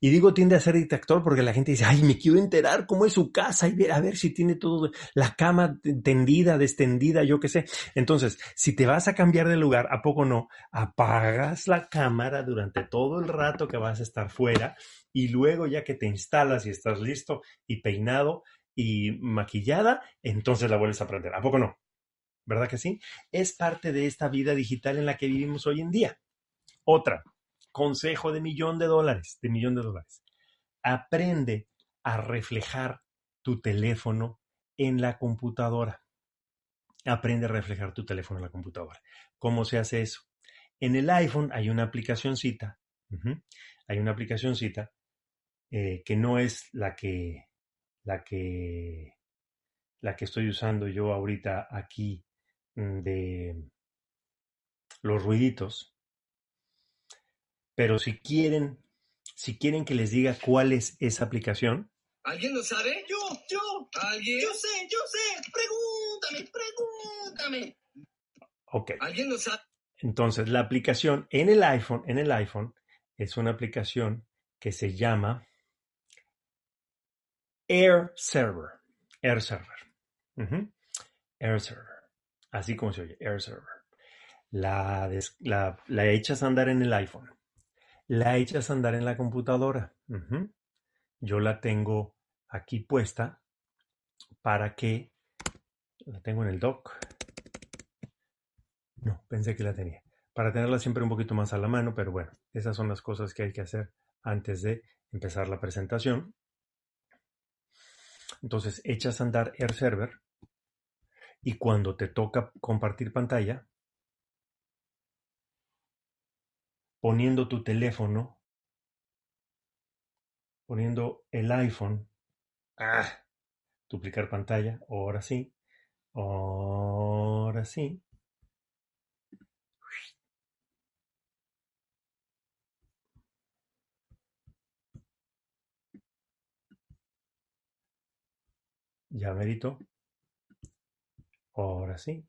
Y digo tiende a ser distractor porque la gente dice, ay, me quiero enterar cómo es su casa y ver, a ver si tiene todo, la cama tendida, destendida, yo qué sé. Entonces, si te vas a cambiar de lugar, ¿a poco no? Apagas la cámara durante todo el rato que vas a estar fuera y luego ya que te instalas y estás listo y peinado, y maquillada, entonces la vuelves a aprender. ¿A poco no? ¿Verdad que sí? Es parte de esta vida digital en la que vivimos hoy en día. Otra, consejo de millón de dólares, de millón de dólares. Aprende a reflejar tu teléfono en la computadora. Aprende a reflejar tu teléfono en la computadora. ¿Cómo se hace eso? En el iPhone hay una aplicacioncita, uh-huh, hay una aplicacioncita eh, que no es la que... La que, la que estoy usando yo ahorita aquí de los ruiditos. Pero si quieren, si quieren que les diga cuál es esa aplicación. ¿Alguien lo sabe? Yo, yo. ¿Alguien? Yo sé, yo sé. Pregúntame, pregúntame. Ok. ¿Alguien lo sabe? Entonces, la aplicación en el iPhone, en el iPhone, es una aplicación que se llama AirServer, AirServer, uh-huh. AirServer, así como se oye, AirServer. La, des, la, la echas a andar en el iPhone, la echas a andar en la computadora. Uh-huh. Yo la tengo aquí puesta para que, la tengo en el dock, no, pensé que la tenía, para tenerla siempre un poquito más a la mano, pero bueno, esas son las cosas que hay que hacer antes de empezar la presentación. Entonces, echas a andar AirServer y cuando te toca compartir pantalla, poniendo tu teléfono, poniendo el iPhone, ¡ah! Duplicar pantalla, ahora sí, ahora sí. Ya merito. Ahora sí.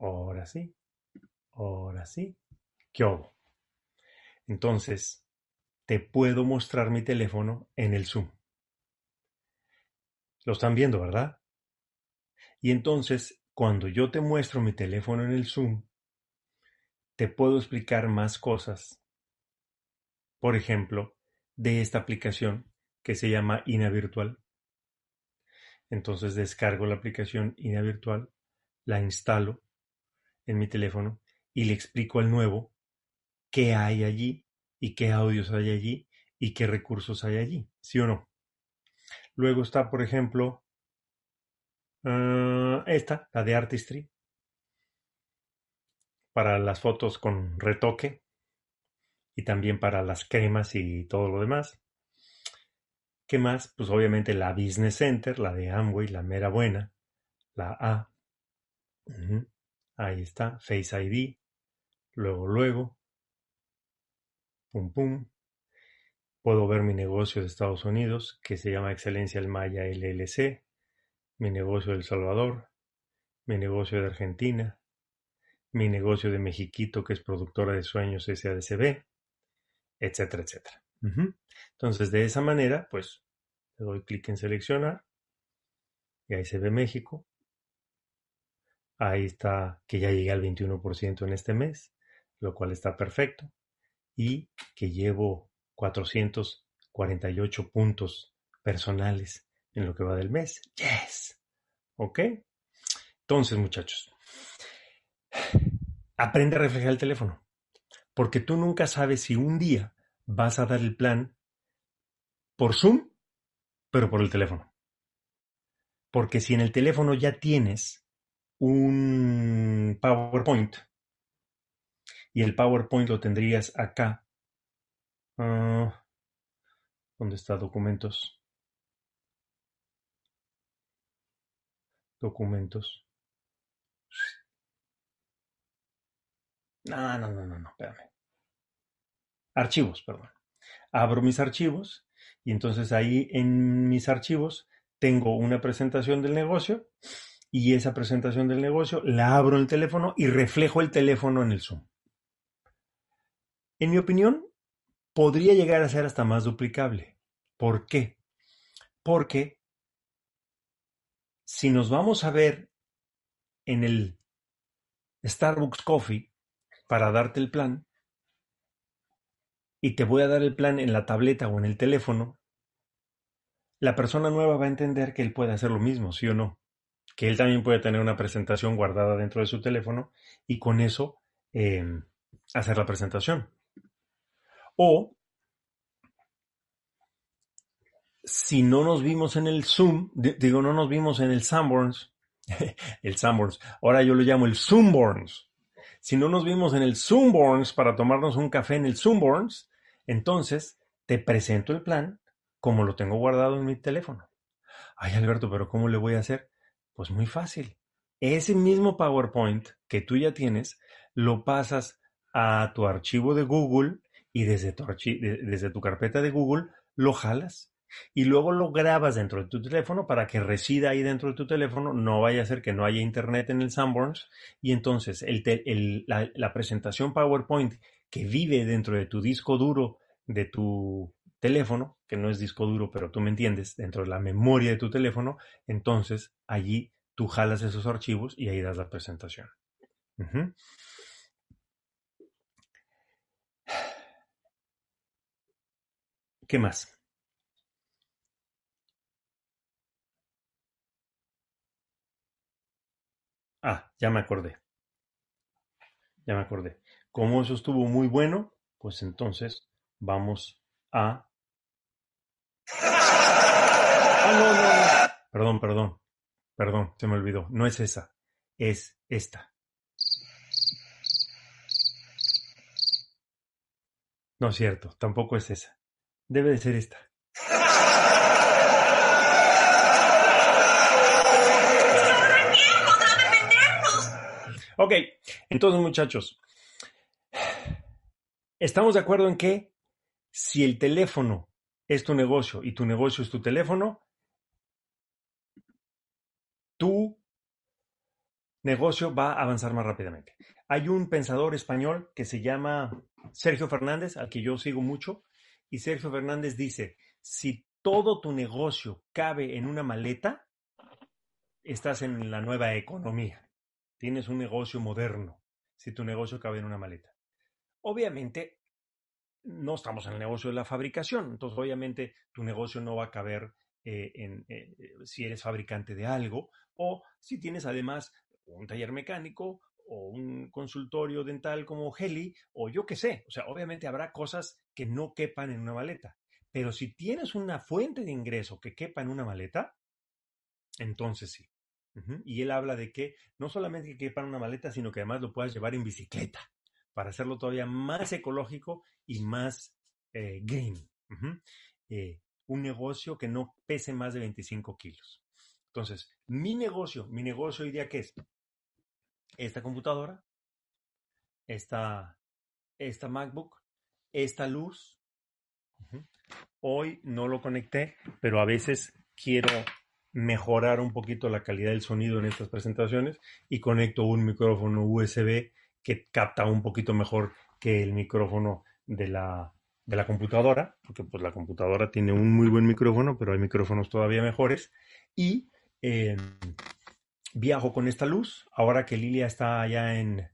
Ahora sí. Ahora sí. ¿Qué hago? Entonces, te puedo mostrar mi teléfono en el Zoom. Lo están viendo, ¿verdad? Y entonces, cuando yo te muestro mi teléfono en el Zoom, te puedo explicar más cosas. Por ejemplo, de esta aplicación que se llama Ina Virtual. Entonces descargo la aplicación Ina Virtual, la instalo en mi teléfono y le explico al nuevo qué hay allí y qué audios hay allí y qué recursos hay allí, ¿sí o no? Luego está, por ejemplo, uh, esta, la de Artistry, para las fotos con retoque y también para las cremas y todo lo demás. ¿Qué más? Pues obviamente la Business Center, la de Amway, la mera buena, la A. Uh-huh. Ahí está, Face I D. Luego, luego. Pum, pum. Puedo ver mi negocio de Estados Unidos, que se llama Excelencia El Maya L L C. Mi negocio de El Salvador. Mi negocio de Argentina. Mi negocio de Mexiquito, que es productora de sueños S A D C B. Etcétera, etcétera. Uh-huh. Entonces, de esa manera, pues, le doy clic en seleccionar y ahí se ve México. Ahí está que ya llegué al veintiuno por ciento en este mes, lo cual está perfecto, y que llevo cuatrocientos cuarenta y ocho puntos personales en lo que va del mes. ¡Yes! ¿Ok? Entonces, muchachos, aprende a reflejar el teléfono, porque tú nunca sabes si un día vas a dar el plan por Zoom, pero por el teléfono. Porque si en el teléfono ya tienes un PowerPoint y el PowerPoint lo tendrías acá, uh, ¿dónde está? Documentos. Documentos. No, no, no, no, no, espérame. Archivos, perdón. Abro mis archivos y entonces ahí en mis archivos tengo una presentación del negocio y esa presentación del negocio la abro en el teléfono y reflejo el teléfono en el Zoom. En mi opinión, podría llegar a ser hasta más duplicable. ¿Por qué? Porque si nos vamos a ver en el Starbucks Coffee para darte el plan, y te voy a dar el plan en la tableta o en el teléfono, la persona nueva va a entender que él puede hacer lo mismo, ¿sí o no? Que él también puede tener una presentación guardada dentro de su teléfono y con eso eh, hacer la presentación. O, si no nos vimos en el Zoom, de, digo, no nos vimos en el Sanborns, el Sanborns, ahora yo lo llamo el Zoomborns. Si no nos vimos en el Zoomborns para tomarnos un café en el Zoomborns, entonces te presento el plan como lo tengo guardado en mi teléfono. Ay, Alberto, ¿pero cómo le voy a hacer? Pues muy fácil. Ese mismo PowerPoint que tú ya tienes, lo pasas a tu archivo de Google y desde tu, archi- de- desde tu carpeta de Google lo jalas y luego lo grabas dentro de tu teléfono para que resida ahí dentro de tu teléfono. No vaya a ser que no haya internet en el Sanborns y entonces el te- el, la, la presentación PowerPoint que vive dentro de tu disco duro de tu teléfono, que no es disco duro, pero tú me entiendes, dentro de la memoria de tu teléfono, entonces allí tú jalas esos archivos y ahí das la presentación. Uh-huh. ¿Qué más? Ah, ya me acordé. Ya me acordé. Como eso estuvo muy bueno, pues entonces vamos a... Ah, no, no, no. Perdón, perdón. Perdón, se me olvidó. No es esa. Es esta. No es cierto, tampoco es esa. Debe de ser esta. Ok, entonces muchachos, estamos de acuerdo en que si el teléfono es tu negocio y tu negocio es tu teléfono, tu negocio va a avanzar más rápidamente. Hay un pensador español que se llama Sergio Fernández, al que yo sigo mucho, y Sergio Fernández dice, si todo tu negocio cabe en una maleta, estás en la nueva economía. Tienes un negocio moderno, si tu negocio cabe en una maleta. Obviamente, no estamos en el negocio de la fabricación, entonces obviamente tu negocio no va a caber eh, en, eh, si eres fabricante de algo o si tienes además un taller mecánico o un consultorio dental como Heli o yo qué sé. O sea, obviamente habrá cosas que no quepan en una maleta, pero si tienes una fuente de ingreso que quepa en una maleta, entonces sí. Uh-huh. Y él habla de que no solamente que quepa en una maleta, sino que además lo puedas llevar en bicicleta para hacerlo todavía más ecológico y más eh, green. Uh-huh. Eh, un negocio que no pese más de veinticinco kilos. Entonces, mi negocio, mi negocio hoy día, ¿qué es? Esta computadora, esta, esta MacBook, esta luz. Uh-huh. Hoy no lo conecté, pero a veces quiero mejorar un poquito la calidad del sonido en estas presentaciones y conecto un micrófono U S B que capta un poquito mejor que el micrófono de la de la computadora, porque pues la computadora tiene un muy buen micrófono, pero hay micrófonos todavía mejores, y eh, viajo con esta luz. Ahora que Lilia está allá en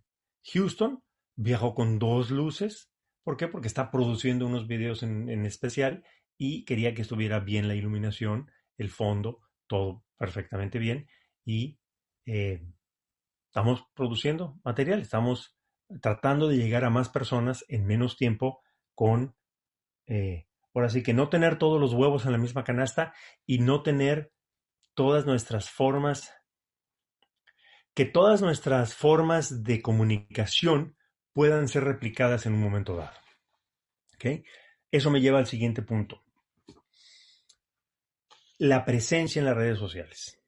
Houston, viajo con dos luces. ¿Por qué? Porque está produciendo unos videos en, en especial y quería que estuviera bien la iluminación, el fondo, todo perfectamente bien. Y eh, estamos produciendo material, estamos tratando de llegar a más personas en menos tiempo con... Eh, ahora sí que no tener todos los huevos en la misma canasta y no tener todas nuestras formas, que todas nuestras formas de comunicación puedan ser replicadas en un momento dado. ¿Okay? Eso me lleva al siguiente punto. La presencia en las redes sociales.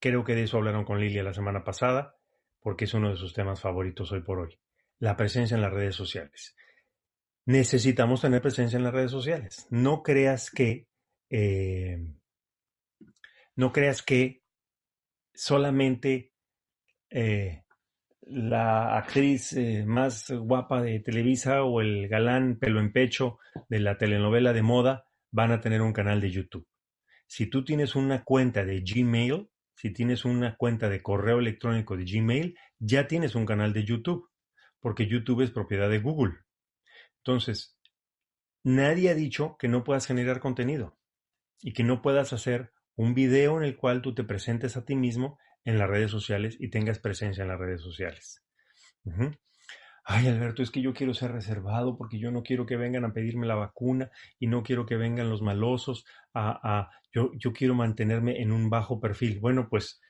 Creo que de eso hablaron con Lilia la semana pasada, porque es uno de sus temas favoritos hoy por hoy. La presencia en las redes sociales. Necesitamos tener presencia en las redes sociales. No creas que eh, no creas que solamente eh, la actriz eh, más guapa de Televisa o el galán pelo en pecho de la telenovela de moda van a tener un canal de YouTube. Si tú tienes una cuenta de Gmail, si tienes una cuenta de correo electrónico de Gmail, ya tienes un canal de YouTube, porque YouTube es propiedad de Google. Entonces, nadie ha dicho que no puedas generar contenido y que no puedas hacer un video en el cual tú te presentes a ti mismo en las redes sociales y tengas presencia en las redes sociales. Uh-huh. Ay, Alberto, es que yo quiero ser reservado porque yo no quiero que vengan a pedirme la vacuna y no quiero que vengan los malosos. A, a, yo, yo quiero mantenerme en un bajo perfil. Bueno, pues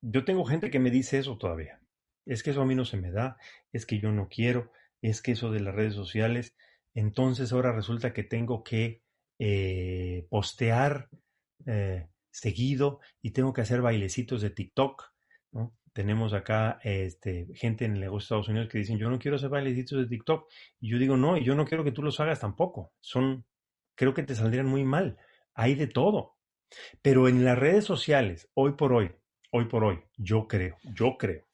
yo tengo gente que me dice eso todavía. Es que eso a mí no se me da, es que yo no quiero... Es que eso de las redes sociales, entonces ahora resulta que tengo que eh, postear eh, seguido y tengo que hacer bailecitos de TikTok, ¿no? Tenemos acá este, gente en el negocio de Estados Unidos que dicen, yo no quiero hacer bailecitos de TikTok. Y yo digo, no, y yo no quiero que tú los hagas tampoco. Son, creo que te saldrían muy mal. Hay de todo. Pero en las redes sociales, hoy por hoy, hoy por hoy, yo creo, yo creo.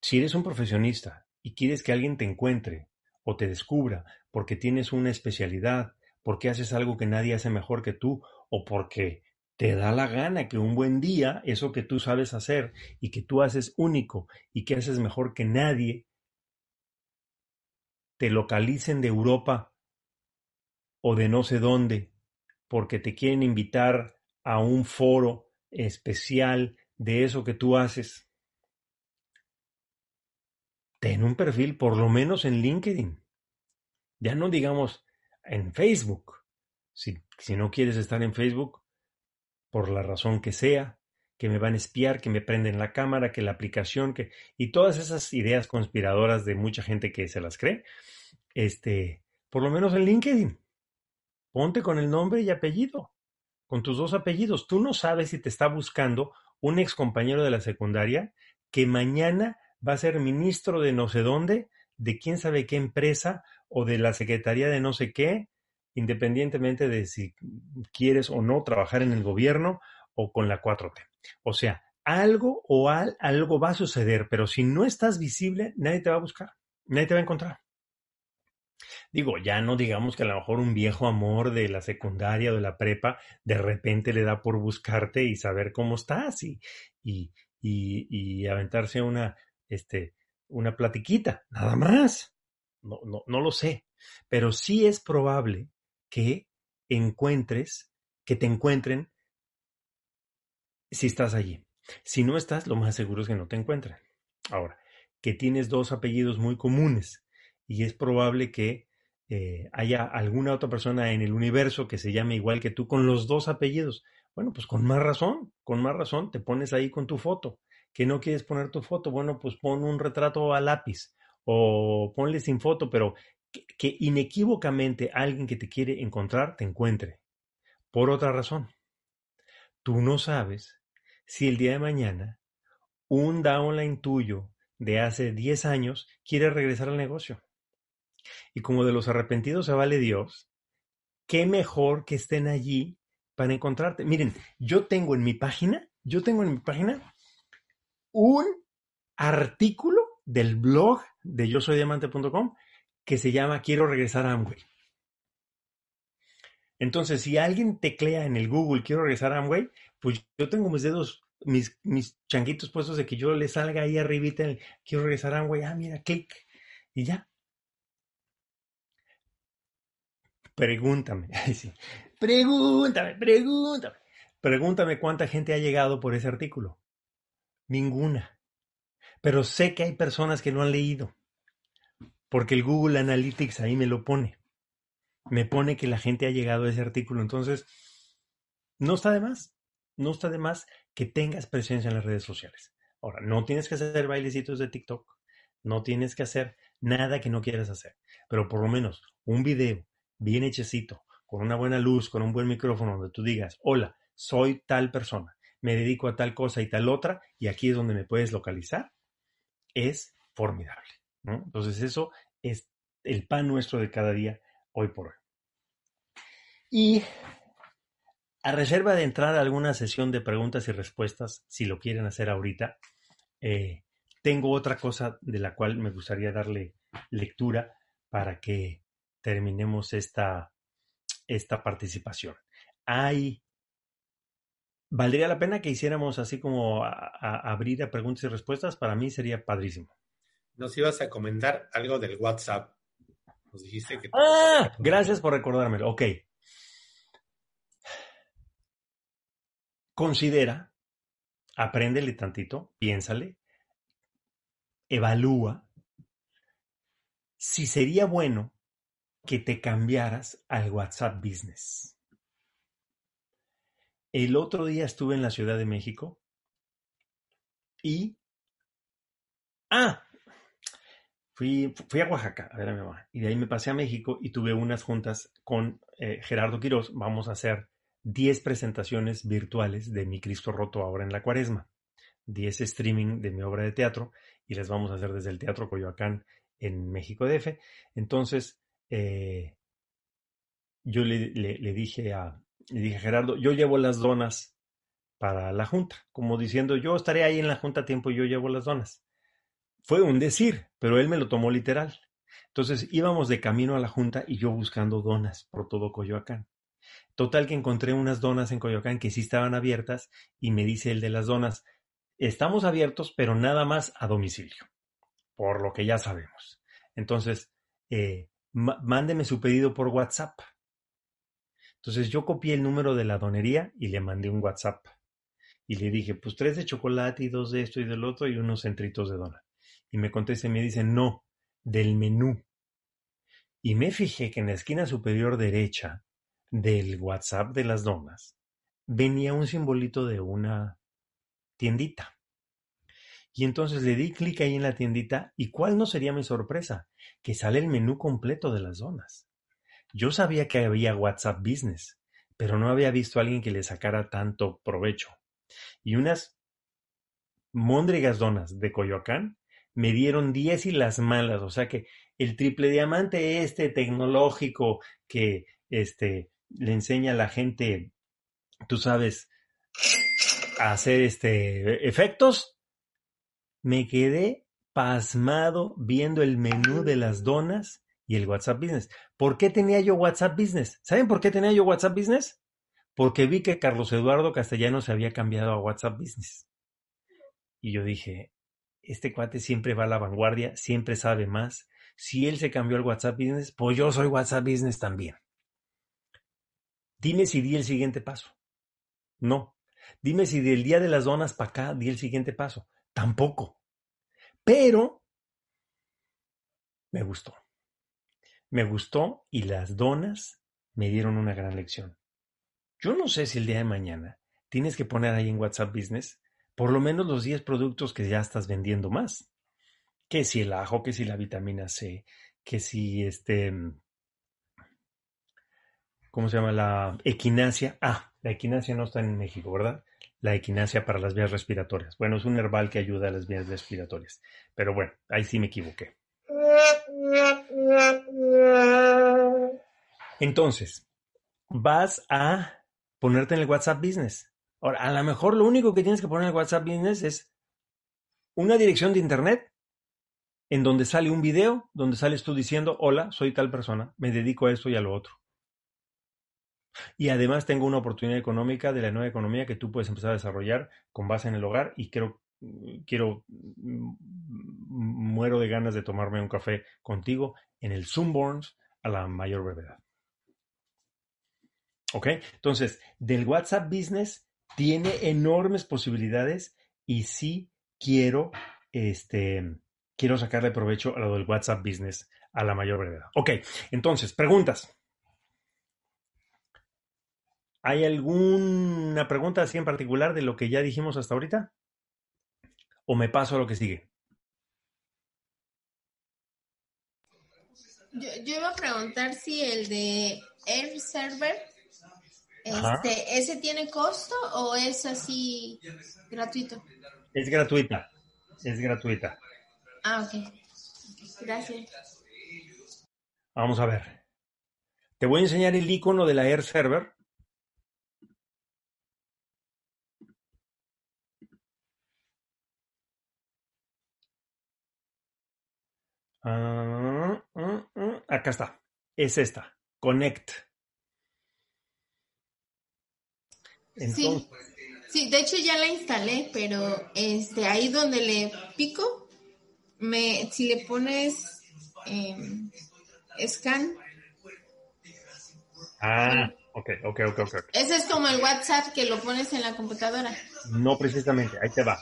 Si eres un profesionista y quieres que alguien te encuentre o te descubra porque tienes una especialidad, porque haces algo que nadie hace mejor que tú o porque te da la gana que un buen día eso que tú sabes hacer y que tú haces único y que haces mejor que nadie, te localicen de Europa o de no sé dónde porque te quieren invitar a un foro especial de eso que tú haces. Ten un perfil, por lo menos en LinkedIn. Ya no digamos en Facebook. Si, si no quieres estar en Facebook, por la razón que sea, que me van a espiar, que me prenden la cámara, que la aplicación, que y todas esas ideas conspiradoras de mucha gente que se las cree, este, por lo menos en LinkedIn. Ponte con el nombre y apellido, con tus dos apellidos. Tú no sabes si te está buscando un excompañero de la secundaria que mañana... va a ser ministro de no sé dónde, de quién sabe qué empresa o de la secretaría de no sé qué, independientemente de si quieres o no trabajar en el gobierno o con la cuatro T. O sea, algo o al, algo va a suceder, pero si no estás visible, nadie te va a buscar, nadie te va a encontrar. Digo, ya no digamos que a lo mejor un viejo amor de la secundaria o de la prepa de repente le da por buscarte y saber cómo estás y, y, y, y aventarse una... Este, una platiquita, nada más. No, no, no lo sé. Pero sí es probable que encuentres, que te encuentren si estás allí. Si no estás, lo más seguro es que no te encuentren. Ahora, que tienes dos apellidos muy comunes y es probable que eh, haya alguna otra persona en el universo que se llame igual que tú con los dos apellidos. Bueno, pues con más razón, con más razón te pones ahí con tu foto. Que no quieres poner tu foto, bueno, pues pon un retrato a lápiz o ponle sin foto, pero que, que inequívocamente alguien que te quiere encontrar te encuentre. Por otra razón, tú no sabes si el día de mañana un downline tuyo de hace diez años quiere regresar al negocio. Y como de los arrepentidos se vale Dios, qué mejor que estén allí para encontrarte. Miren, yo tengo en mi página, yo tengo en mi página... un artículo del blog de yo soy diamante punto com que se llama Quiero regresar a Amway. Entonces, si alguien teclea en el Google Quiero regresar a Amway, pues yo tengo mis dedos, mis, mis changuitos puestos de que yo le salga ahí arribita el Quiero regresar a Amway. Ah, mira, clic. Y ya. Pregúntame. Sí. Pregúntame, pregúntame. Pregúntame cuánta gente ha llegado por ese artículo. Ninguna. Pero sé que hay personas que lo han leído. Porque el Google Analytics ahí me lo pone. Me pone que la gente ha llegado a ese artículo. Entonces, no está de más. No está de más que tengas presencia en las redes sociales. Ahora, no tienes que hacer bailecitos de TikTok. No tienes que hacer nada que no quieras hacer. Pero por lo menos un video bien hechecito, con una buena luz, con un buen micrófono, donde tú digas, hola, soy tal persona, me dedico a tal cosa y tal otra, y aquí es donde me puedes localizar, es formidable, ¿no? Entonces eso es el pan nuestro de cada día, hoy por hoy. Y a reserva de entrar a alguna sesión de preguntas y respuestas, si lo quieren hacer ahorita, eh, tengo otra cosa de la cual me gustaría darle lectura para que terminemos esta... esta participación. Hay, ¿valdría la pena que hiciéramos así como a, a abrir a preguntas y respuestas? Para mí sería padrísimo. Nos ibas a comentar algo del WhatsApp. Nos dijiste que... ¡Ah! Gracias por recordármelo. Ok. Considera, apréndele tantito, piénsale, evalúa si sería bueno que te cambiaras al WhatsApp Business. El otro día estuve en la Ciudad de México y... ¡Ah! Fui, fui a Oaxaca, a ver a mi mamá, y de ahí me pasé a México y tuve unas juntas con eh, Gerardo Quirós. Vamos a hacer diez presentaciones virtuales de Mi Cristo Roto ahora en la cuaresma. diez streaming de mi obra de teatro y las vamos a hacer desde el Teatro Coyoacán en México D F. Entonces... Eh, yo le, le, le, dije a, le dije a Gerardo, yo llevo las donas para la junta, como diciendo, yo estaré ahí en la junta a tiempo y yo llevo las donas. Fue un decir, pero él me lo tomó literal. Entonces íbamos de camino a la junta y yo buscando donas por todo Coyoacán. Total que encontré unas donas en Coyoacán que sí estaban abiertas y me dice el de las donas, estamos abiertos, pero nada más a domicilio, por lo que ya sabemos. Entonces, eh, mándeme su pedido por WhatsApp. Entonces yo copié el número de la donería y le mandé un WhatsApp. Y le dije, pues tres de chocolate y dos de esto y del otro y unos centritos de dona. Y me contesta y me dice, no, del menú. Y me fijé que en la esquina superior derecha del WhatsApp de las donas venía un simbolito de una tiendita. Y entonces le di clic ahí en la tiendita y ¿cuál no sería mi sorpresa? Que sale el menú completo de las donas. Yo sabía que había WhatsApp Business, pero no había visto a alguien que le sacara tanto provecho. Y unas móndrigas donas de Coyoacán me dieron diez y las malas. O sea que el triple diamante este tecnológico que este, le enseña a la gente, tú sabes, a hacer este, efectos. Me quedé pasmado viendo el menú de las donas y el WhatsApp Business. ¿Por qué tenía yo WhatsApp Business? ¿Saben por qué tenía yo WhatsApp Business? Porque vi que Carlos Eduardo Castellanos se había cambiado a WhatsApp Business. Y yo dije, este cuate siempre va a la vanguardia, siempre sabe más. Si él se cambió al WhatsApp Business, pues yo soy WhatsApp Business también. Dime si di el siguiente paso. No. Dime si del día de las donas para acá di el siguiente paso. Tampoco, pero me gustó, me gustó y las donas me dieron una gran lección. Yo no sé si el día de mañana tienes que poner ahí en WhatsApp Business por lo menos los diez productos que ya estás vendiendo más, que si el ajo, que si la vitamina C, que si este, ¿cómo se llama? La equinacia. Ah, la equinacia no está en México, ¿verdad? La equinacia para las vías respiratorias. Bueno, es un herbal que ayuda a las vías respiratorias. Pero bueno, ahí sí me equivoqué. Entonces, vas a ponerte en el WhatsApp Business. Ahora, a lo mejor lo único que tienes que poner en el WhatsApp Business es una dirección de internet en donde sale un video, donde sales tú diciendo, hola, soy tal persona, me dedico a esto y a lo otro. Y además tengo una oportunidad económica de la nueva economía que tú puedes empezar a desarrollar con base en el hogar y quiero, quiero muero de ganas de tomarme un café contigo en el Sunburns a la mayor brevedad. ¿Ok? Entonces, del WhatsApp Business tiene enormes posibilidades y sí quiero, este, quiero sacarle provecho a lo del WhatsApp Business a la mayor brevedad. Ok, entonces, preguntas. ¿Hay alguna pregunta así en particular de lo que ya dijimos hasta ahorita? ¿O me paso a lo que sigue? Yo, yo iba a preguntar si el de AirServer, este, ¿ese tiene costo o es así gratuito? Es gratuita, es gratuita. Ah, ok. Gracias. Vamos a ver. Te voy a enseñar el icono de la AirServer. Uh, uh, uh, acá está. Es esta. Connect. Entonces, sí. sí, de hecho ya la instalé, pero este ahí donde le pico, me si le pones eh, scan. Ah, ok, ok, ok, ok. Ese es como el WhatsApp que lo pones en la computadora. No precisamente, ahí te va.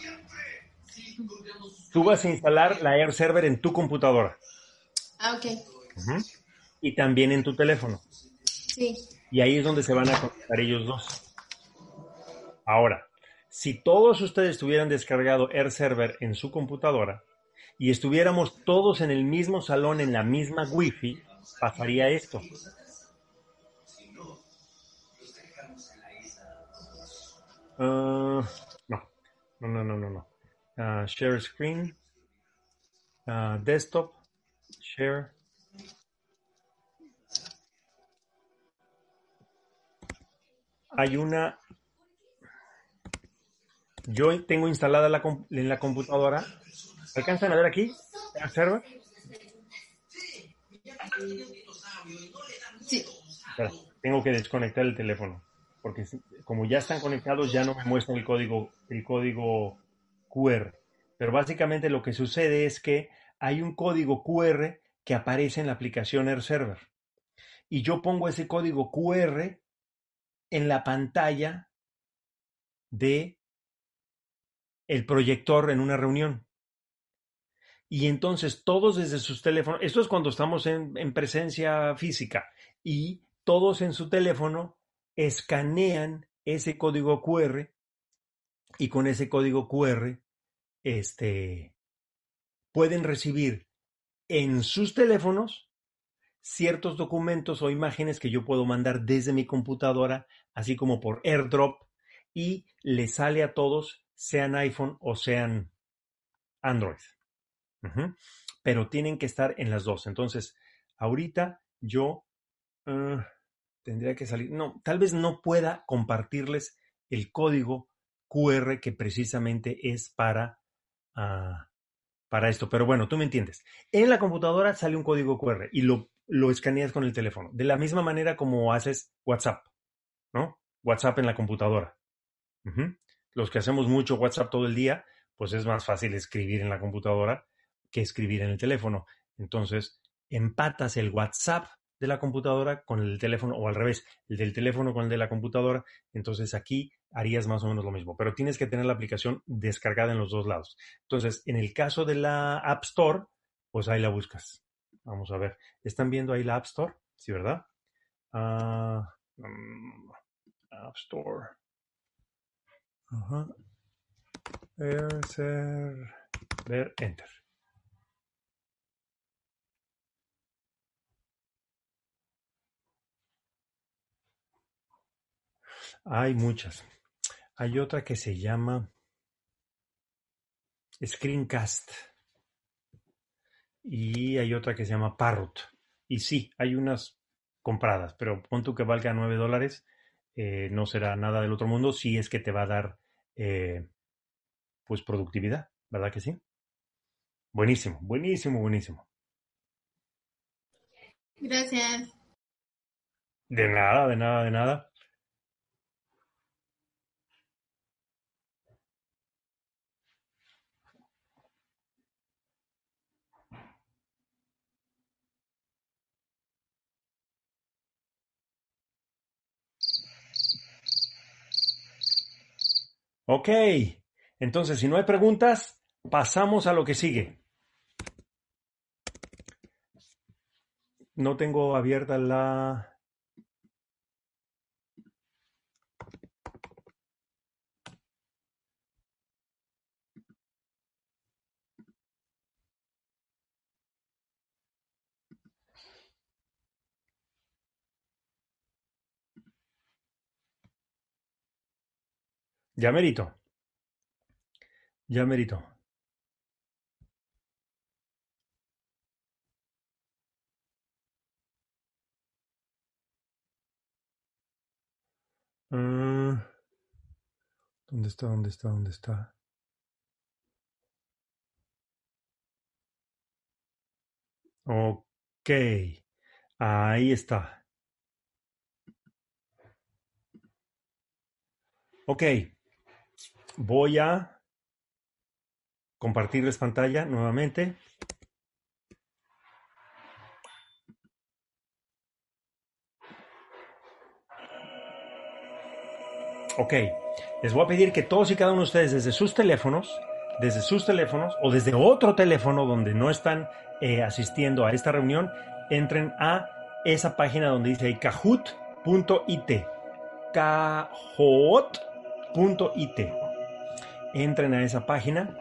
Tú vas a instalar la AirServer en tu computadora. Ah, ok. Uh-huh. Y también en tu teléfono. Sí. Y ahí es donde se van a conectar ellos dos. Ahora, si todos ustedes tuvieran descargado AirServer en su computadora y estuviéramos todos en el mismo salón, en la misma Wi-Fi, pasaría esto. Uh, no, no, no, no, no. Uh, share screen, uh, desktop, share. Hay una... Yo tengo instalada la comp- en la computadora. ¿Alcanzan a ver aquí? ¿El server? Sí. Espera, tengo que desconectar el teléfono, porque como ya están conectados, ya no me muestran el código, el código cu erre. Pero básicamente lo que sucede es que hay un código cu erre que aparece en la aplicación AirServer. Y yo pongo ese código cu erre en la pantalla de el proyector en una reunión. Y entonces todos desde sus teléfonos, esto es cuando estamos en, en presencia física, y todos en su teléfono escanean ese código cu erre y con ese código cu erre este, pueden recibir en sus teléfonos ciertos documentos o imágenes que yo puedo mandar desde mi computadora, así como por AirDrop, y le sale a todos, sean iPhone o sean Android. Uh-huh. Pero tienen que estar en las dos. Entonces, ahorita yo uh, tendría que salir. No, tal vez no pueda compartirles el código cu erre que precisamente es para, uh, para esto. Pero bueno, tú me entiendes. En la computadora sale un código cu erre y lo, lo escaneas con el teléfono. De la misma manera como haces WhatsApp, ¿no? WhatsApp en la computadora. Uh-huh. Los que hacemos mucho WhatsApp todo el día, pues es más fácil escribir en la computadora que escribir en el teléfono. Entonces, empatas el WhatsApp de la computadora con el teléfono, o al revés, el del teléfono con el de la computadora. Entonces aquí harías más o menos lo mismo, pero tienes que tener la aplicación descargada en los dos lados. Entonces, en el caso de la App Store, pues ahí la buscas. Vamos a ver, ¿están viendo ahí la App Store? Sí, ¿verdad? Uh, um, App Store. Ajá. AirServer, enter. Hay muchas. Hay otra que se llama Screencast. Y hay otra que se llama Parrot. Y sí, hay unas compradas, pero pon tú que valga nueve dólares. Eh, no será nada del otro mundo si es que te va a dar eh, pues productividad, ¿verdad que sí? Buenísimo, buenísimo, buenísimo. Gracias. De nada, de nada, de nada. Ok, entonces si no hay preguntas, pasamos a lo que sigue. No tengo abierta la... Ya merito. Ya merito. Uh, ¿Dónde está? ¿Dónde está? ¿Dónde está? Ok. Ahí está. Ok. Voy a compartirles pantalla nuevamente. Ok, les voy a pedir que todos y cada uno de ustedes desde sus teléfonos, desde sus teléfonos o desde otro teléfono donde no están eh, asistiendo a esta reunión, entren a esa página donde dice ahí kahoot punto i t. kahoot punto i t. Entren a esa página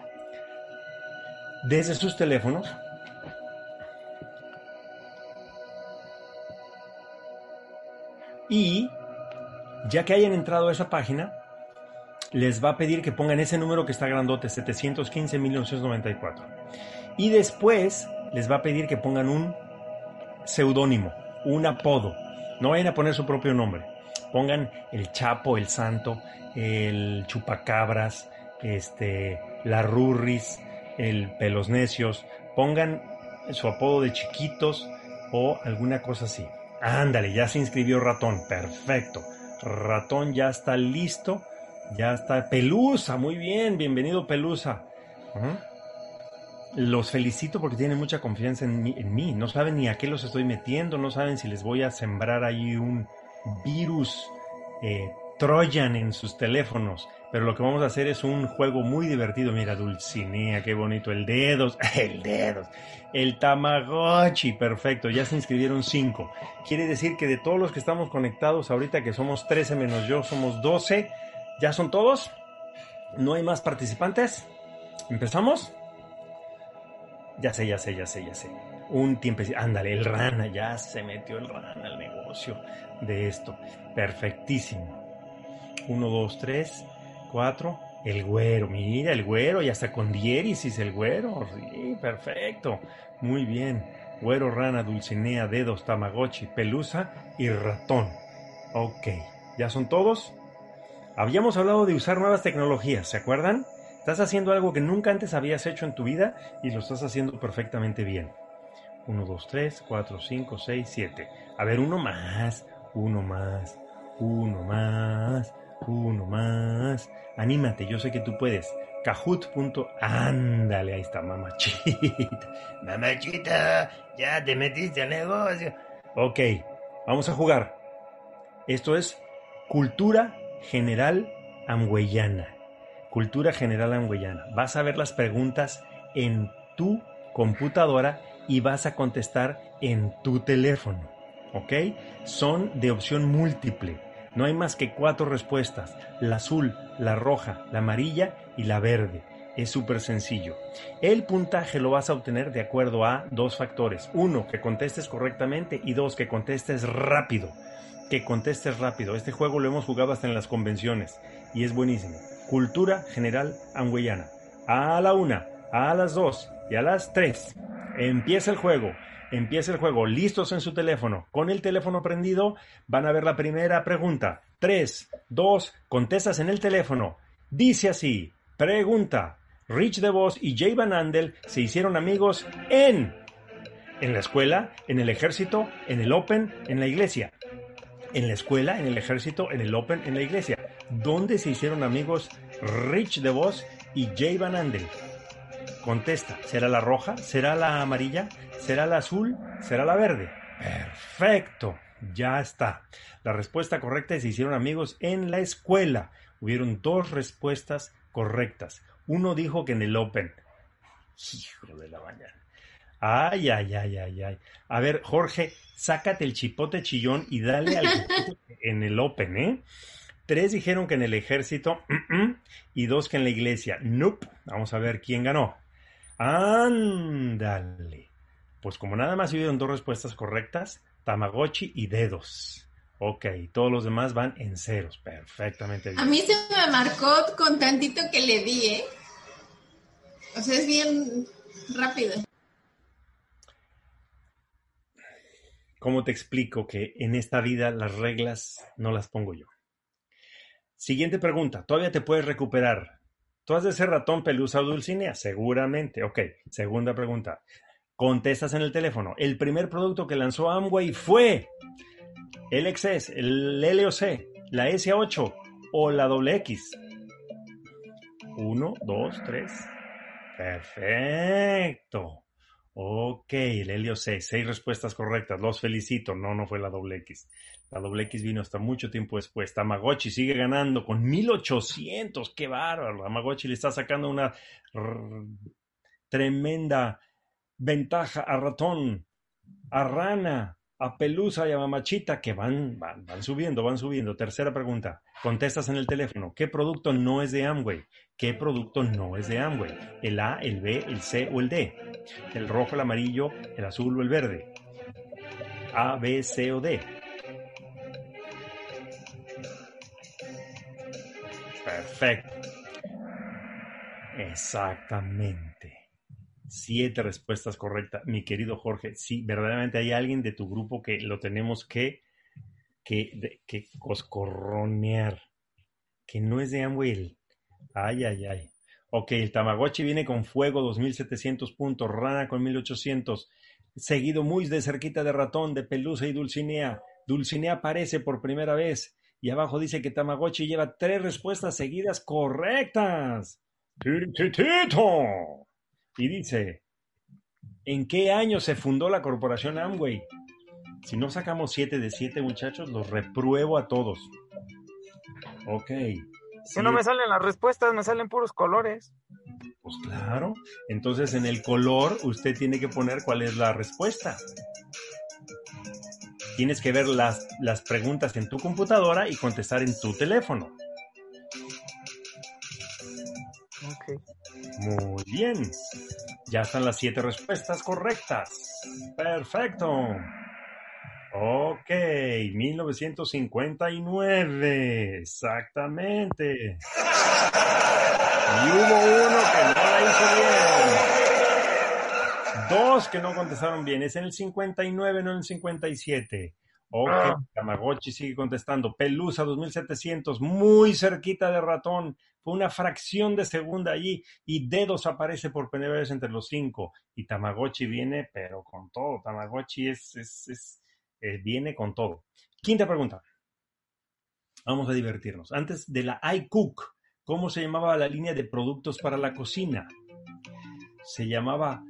desde sus teléfonos. Y ya que hayan entrado a esa página, les va a pedir que pongan ese número que está grandote, setecientos quince mil novecientos noventa y cuatro. Y después les va a pedir que pongan un seudónimo, un apodo. No vayan a poner su propio nombre. Pongan el Chapo, el Santo, el Chupacabras, Este, la Rurris, el Pelos Necios, pongan su apodo de chiquitos o alguna cosa así. Ándale, ya se inscribió Ratón, perfecto. Ratón ya está listo, ya está. Pelusa, muy bien, bienvenido Pelusa. Uh-huh. Los felicito porque tienen mucha confianza en mí, en mí. No saben ni a qué los estoy metiendo, no saben si les voy a sembrar ahí un virus eh, Troyan en sus teléfonos. Pero lo que vamos a hacer es un juego muy divertido. Mira, Dulcinea, qué bonito. El Dedos, el Dedos. El Tamagotchi, perfecto. Ya se inscribieron cinco. Quiere decir que de todos los que estamos conectados ahorita, que somos trece menos yo, somos doce. ¿Ya son todos? ¿No hay más participantes? ¿Empezamos? Ya sé, ya sé, ya sé, ya sé. Un tiempecito. Ándale, el Rana. Ya se metió el Rana al negocio de esto. Perfectísimo. Uno, dos, tres... cuatro, el Güero, mira el Güero, y hasta con diéresis el Güero, sí, perfecto, muy bien, Güero, Rana, Dulcinea, Dedos, Tamagotchi, Pelusa y Ratón. Ok, ¿ya son todos? Habíamos hablado de usar nuevas tecnologías, ¿se acuerdan? Estás haciendo algo que nunca antes habías hecho en tu vida y lo estás haciendo perfectamente bien. uno, dos, tres, cuatro, cinco, seis, siete, a ver, uno más, uno más, uno más, uno más. Anímate, yo sé que tú puedes. Kahoot. Ándale, ahí está, mamachita. Mamachita, ya te metiste al negocio. Ok, vamos a jugar. Esto es Cultura General Amwayana. Cultura General Amwayana. Vas a ver las preguntas en tu computadora y vas a contestar en tu teléfono. Ok, son de opción múltiple. No hay más que cuatro respuestas, la azul, la roja, la amarilla y la verde. Es súper sencillo. El puntaje lo vas a obtener de acuerdo a dos factores. Uno, que contestes correctamente y dos, que contestes rápido. Que contestes rápido. Este juego lo hemos jugado hasta en las convenciones y es buenísimo. Cultura General Amwayana. A la una, a las dos y a las tres. Empieza el juego. Empieza el juego, listos en su teléfono. Con el teléfono prendido, van a ver la primera pregunta. tres, dos, contestas en el teléfono. Dice así, pregunta, Rich DeVos y Jay Van Andel se hicieron amigos en... en la escuela, en el ejército, en el Open, en la iglesia. En la escuela, en el ejército, en el Open, en la iglesia. ¿Dónde se hicieron amigos Rich DeVos y Jay Van Andel? Contesta, ¿será la roja? ¿Será la amarilla? ¿Será la azul? ¿Será la verde? Perfecto, ya está. La respuesta correcta es se hicieron amigos en la escuela. Hubieron dos respuestas correctas. Uno dijo que en el Open. Hijo de la mañana. Ay, ay, ay, ay, ay. A ver, Jorge, sácate el chipote chillón y dale al en el Open, ¿eh? Tres dijeron que en el ejército mm -mm, y dos que en la iglesia. Nope. Vamos a ver quién ganó. Ándale. Pues como nada más hubieron dos respuestas correctas, Tamagotchi y dedos. Ok, todos los demás van en ceros. Perfectamente bien. A mí se me marcó con tantito que le di, ¿eh? O sea, es bien rápido. ¿Cómo te explico que en esta vida las reglas no las pongo yo? Siguiente pregunta. ¿Todavía te puedes recuperar? ¿Tú has de ser ratón, pelusa o dulcinea? Seguramente. Ok, segunda pregunta. Contestas en el teléfono. El primer producto que lanzó Amway fue el X S, el L O C, la S ocho o la doble X. Uno, dos, tres. Perfecto. Ok, el L O C. Seis respuestas correctas. Los felicito. No, no fue la doble X. La doble X vino hasta mucho tiempo después. Tamagotchi sigue ganando con mil ochocientos. ¡Qué bárbaro! Tamagotchi le está sacando una rrr, tremenda... ventaja a ratón, a rana, a pelusa y a mamachita que van, van, van subiendo, van subiendo. Tercera pregunta, contestas en el teléfono. ¿Qué producto no es de Amway? ¿Qué producto no es de Amway? ¿El A, el B, el C o el D? ¿El rojo, el amarillo, el azul o el verde? A, B, C o D. Perfecto. Exactamente. Siete respuestas correctas, mi querido Jorge. Sí, verdaderamente hay alguien de tu grupo que lo tenemos que, que, que coscorronear, que no es de Amway. Ay, ay, ay. Ok, el Tamagotchi viene con fuego, dos mil setecientos puntos, rana con mil ochocientos, seguido muy de cerquita de ratón, de pelusa y dulcinea. Dulcinea aparece por primera vez y abajo dice que Tamagotchi lleva tres respuestas seguidas correctas. ¡Tititito! Y dice, ¿en qué año se fundó la corporación Amway? Si no sacamos siete de siete, muchachos, los repruebo a todos. Ok. Si no me salen las respuestas, me salen puros colores. Pues claro. Entonces, en el color, usted tiene que poner cuál es la respuesta. Tienes que ver las, las preguntas en tu computadora y contestar en tu teléfono. Ok. Muy bien, ya están las siete respuestas correctas. Perfecto. Ok, mil novecientos cincuenta y nueve, exactamente. Y hubo uno que no la hizo bien. Dos que no contestaron bien, es en el cincuenta y nueve, no en el cincuenta y siete. Ok, ah. Tamagotchi sigue contestando. Pelusa dos mil setecientos, muy cerquita de ratón. Fue una fracción de segunda allí. Y dedos aparece por primera vez entre los cinco. Y Tamagotchi viene, pero con todo. Tamagotchi es, es, es, eh, viene con todo. Quinta pregunta. Vamos a divertirnos. Antes de la iCook, ¿cómo se llamaba la línea de productos para la cocina? Se llamaba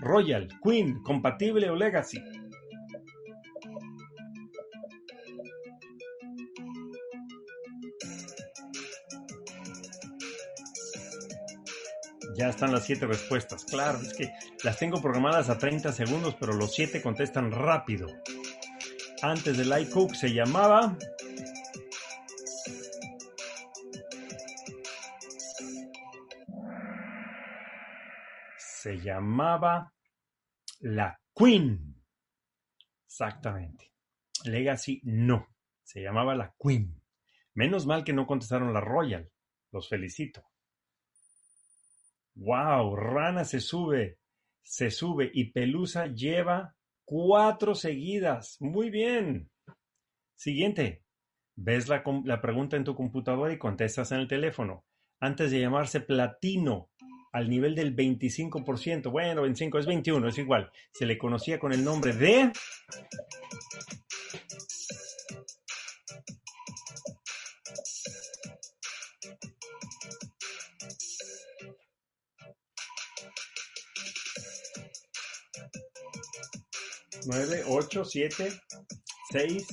Royal, Queen, Compatible o Legacy. Ya están las siete respuestas. Claro, es que las tengo programadas a treinta segundos, pero los siete contestan rápido. Antes del iCook se llamaba... Se llamaba la Queen. Exactamente. Legacy no. Se llamaba la Queen. Menos mal que no contestaron la Royal. Los felicito. Wow, rana se sube, se sube y pelusa lleva cuatro seguidas. Muy bien. Siguiente. Ves la, la pregunta en tu computadora y contestas en el teléfono. Antes de llamarse platino, al nivel del veinticinco por ciento, bueno, veinticinco es veintiuno, es igual. Se le conocía con el nombre de... nueve, ocho, siete, seis,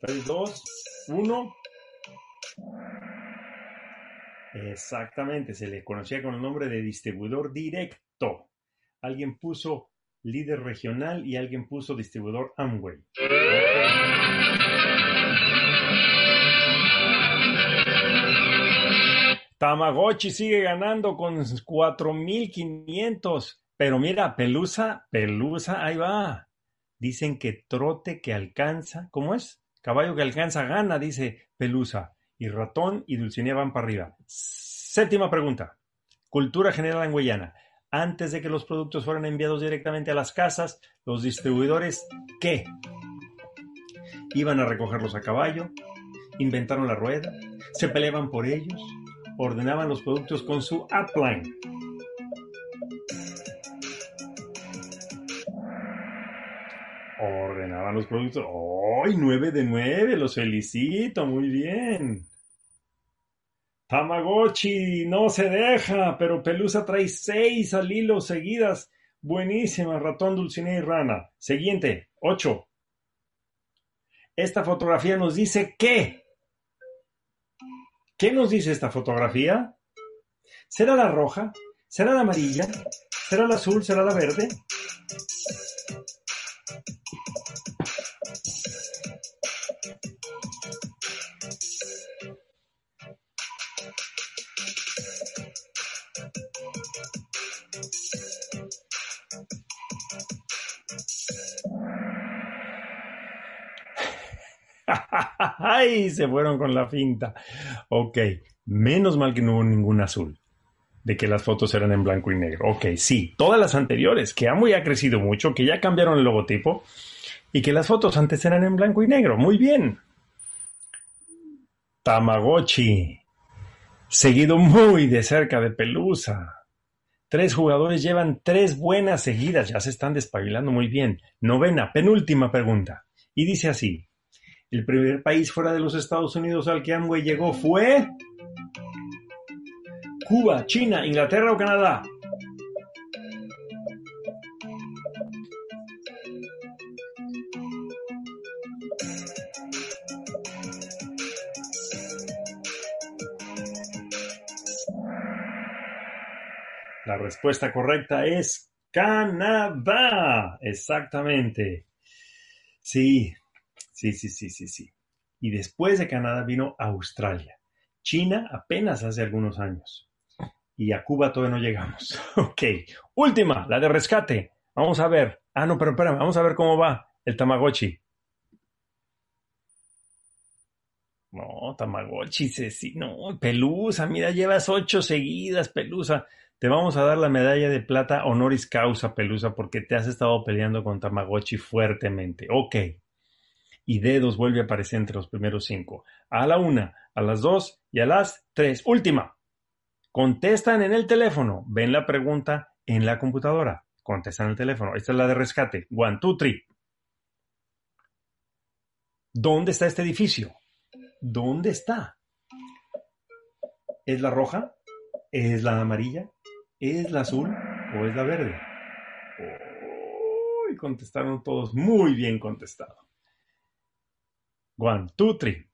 tres, dos, uno. Exactamente, se le conocía con el nombre de distribuidor directo. Alguien puso líder regional y alguien puso distribuidor Amway. Tamagotchi sigue ganando con cuatro mil quinientos. Pero mira, Pelusa, Pelusa, ahí va. Dicen que trote que alcanza, ¿cómo es? Caballo que alcanza gana, dice Pelusa. Y Ratón y Dulcinea van para arriba. Séptima pregunta. Cultura general angüeyana. Antes de que los productos fueran enviados directamente a las casas, los distribuidores, ¿qué? Iban a recogerlos a caballo, inventaron la rueda, se peleaban por ellos, ordenaban los productos con su upline. Ordenaban los productos. ¡Ay, nueve de nueve! Los felicito, muy bien. Tamagotchi no se deja, pero Pelusa trae seis al hilo seguidas. Buenísima, Ratón, Dulcinea y Rana. Siguiente, ocho. Esta fotografía nos dice ¿qué? ¿Qué nos dice esta fotografía? ¿Será la roja? ¿Será la amarilla? ¿Será la azul? ¿Será la verde? ¡Ay! Se fueron con la finta. Ok, menos mal que no hubo ningún azul, de que las fotos eran en blanco y negro. Ok, sí, todas las anteriores, que Amway ha crecido mucho, que ya cambiaron el logotipo y que las fotos antes eran en blanco y negro. Muy bien. Tamagotchi, seguido muy de cerca de Pelusa. Tres jugadores llevan tres buenas seguidas, ya se están despabilando muy bien. Novena, penúltima pregunta. Y dice así. El primer país fuera de los Estados Unidos al que Amway llegó fue Cuba, China, Inglaterra o Canadá. La respuesta correcta es Canadá. Exactamente. Sí. Sí, sí, sí, sí, sí. Y después de Canadá vino Australia. China apenas hace algunos años. Y a Cuba todavía no llegamos. Ok. Última, la de rescate. Vamos a ver. Ah, no, pero espérame. Vamos a ver cómo va el Tamagotchi. No, Tamagotchi, Ceci. No, Pelusa. Mira, llevas ocho seguidas, Pelusa. Te vamos a dar la medalla de plata honoris causa, Pelusa, porque te has estado peleando con Tamagotchi fuertemente. Ok. Y dedos vuelve a aparecer entre los primeros cinco. A la una, a las dos y a las tres. Última. Contestan en el teléfono. Ven la pregunta en la computadora. Contestan en el teléfono. Esta es la de rescate. One, two, three. ¿Dónde está este edificio? ¿Dónde está? ¿Es la roja? ¿Es la amarilla? ¿Es la azul? ¿O es la verde? Uy, contestaron todos. Muy bien contestado. One, two, three.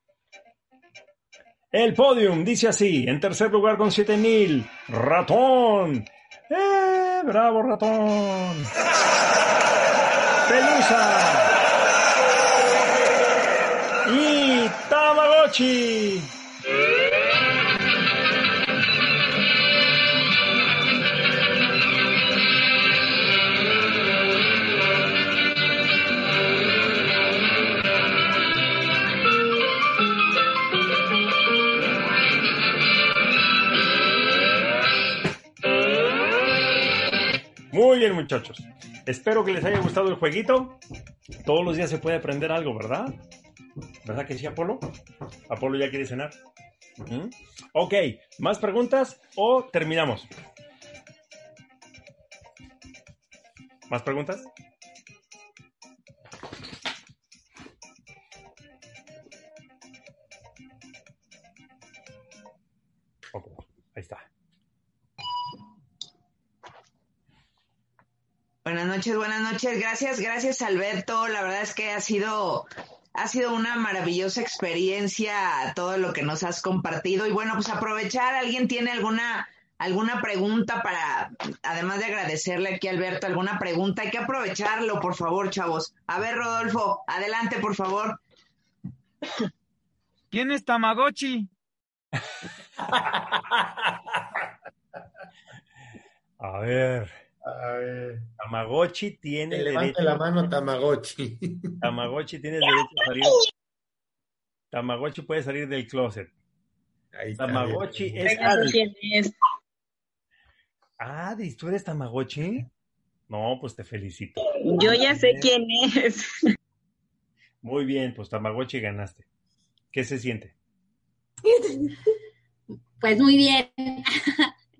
El podium dice así. En tercer lugar con siete mil. Ratón. ¡Eh! ¡Bravo, Ratón! Pelusa. Y Tamagotchi. Muy bien, muchachos. Espero que les haya gustado el jueguito. Todos los días se puede aprender algo, ¿verdad? ¿Verdad que sí, Apolo? Apolo ya quiere cenar. Uh-huh. Ok, ¿más preguntas o terminamos? ¿Más preguntas? Ok, ahí está. Buenas noches, buenas noches. Gracias, gracias Alberto. La verdad es que ha sido... Ha sido una maravillosa experiencia todo lo que nos has compartido. Y bueno, pues aprovechar, ¿alguien tiene alguna alguna pregunta para, además de agradecerle aquí a Alberto, alguna pregunta? Hay que aprovecharlo, por favor, chavos. A ver, Rodolfo, adelante, por favor. ¿Quién es Tamagotchi? A ver... A ver. Tamagotchi tiene derecho. Levante la mano, Tamagotchi. Tamagotchi tiene derecho a salir. Tamagotchi puede salir del closet. Ahí Tamagotchi está, es Adis. Adis, ¿tú eres Tamagotchi? No, pues te felicito. Yo ya sé quién es. Muy bien, pues Tamagotchi ganaste. ¿Qué se siente? Pues muy bien.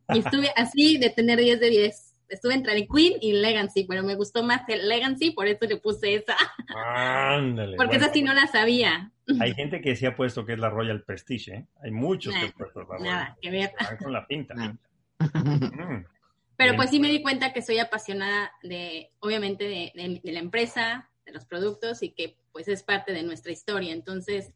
Estuve así de tener diez de diez. Estuve entre el Queen y Legacy, pero me gustó más el Legacy, por eso le puse esa. Ándale. Porque bueno, esa sí no la sabía. Hay gente que sí ha puesto que es la Royal Prestige, ¿eh? Hay muchos nah, que han puesto la Royal nada, que ver. Van con la pinta. Nah. Mm. Pero bien, pues sí me di cuenta que soy apasionada de, obviamente, de, de, de la empresa, de los productos y que pues es parte de nuestra historia. Entonces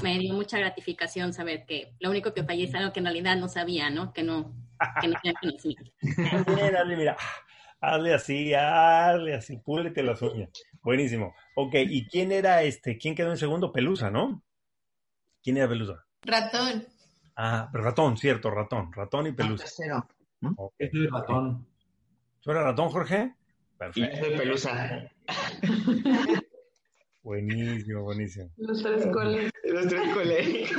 me dio mucha gratificación saber que lo único que fallé es algo que en realidad no sabía, ¿no? Que no... Que no tenía conocimiento. Mira, hazle, mira, hazle así, hazle así, púlete las uñas. Buenísimo. Ok, ¿y quién era este? ¿Quién quedó en segundo? Pelusa, ¿no? ¿Quién era Pelusa? Ratón. Ah, pero ratón, cierto, ratón. Ratón y Pelusa. Tercero. Okay. Yo soy ratón. ¿Tú eras ratón, Jorge? Perfecto. Yo soy Pelusa. Buenísimo, buenísimo. Los tres colegas. Los tres colegas.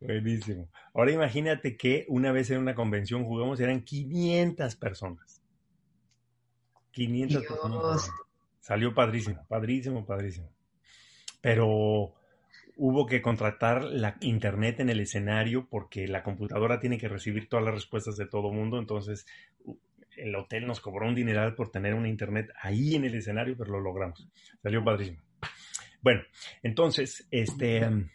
Buenísimo. Ahora imagínate que una vez en una convención jugamos y eran quinientas personas. quinientas Dios. Personas. Salió padrísimo, padrísimo, padrísimo. Pero hubo que contratar la internet en el escenario porque la computadora tiene que recibir todas las respuestas de todo mundo. Entonces el hotel nos cobró un dineral por tener una internet ahí en el escenario, pero lo logramos. Salió padrísimo. Bueno, entonces, este... Um,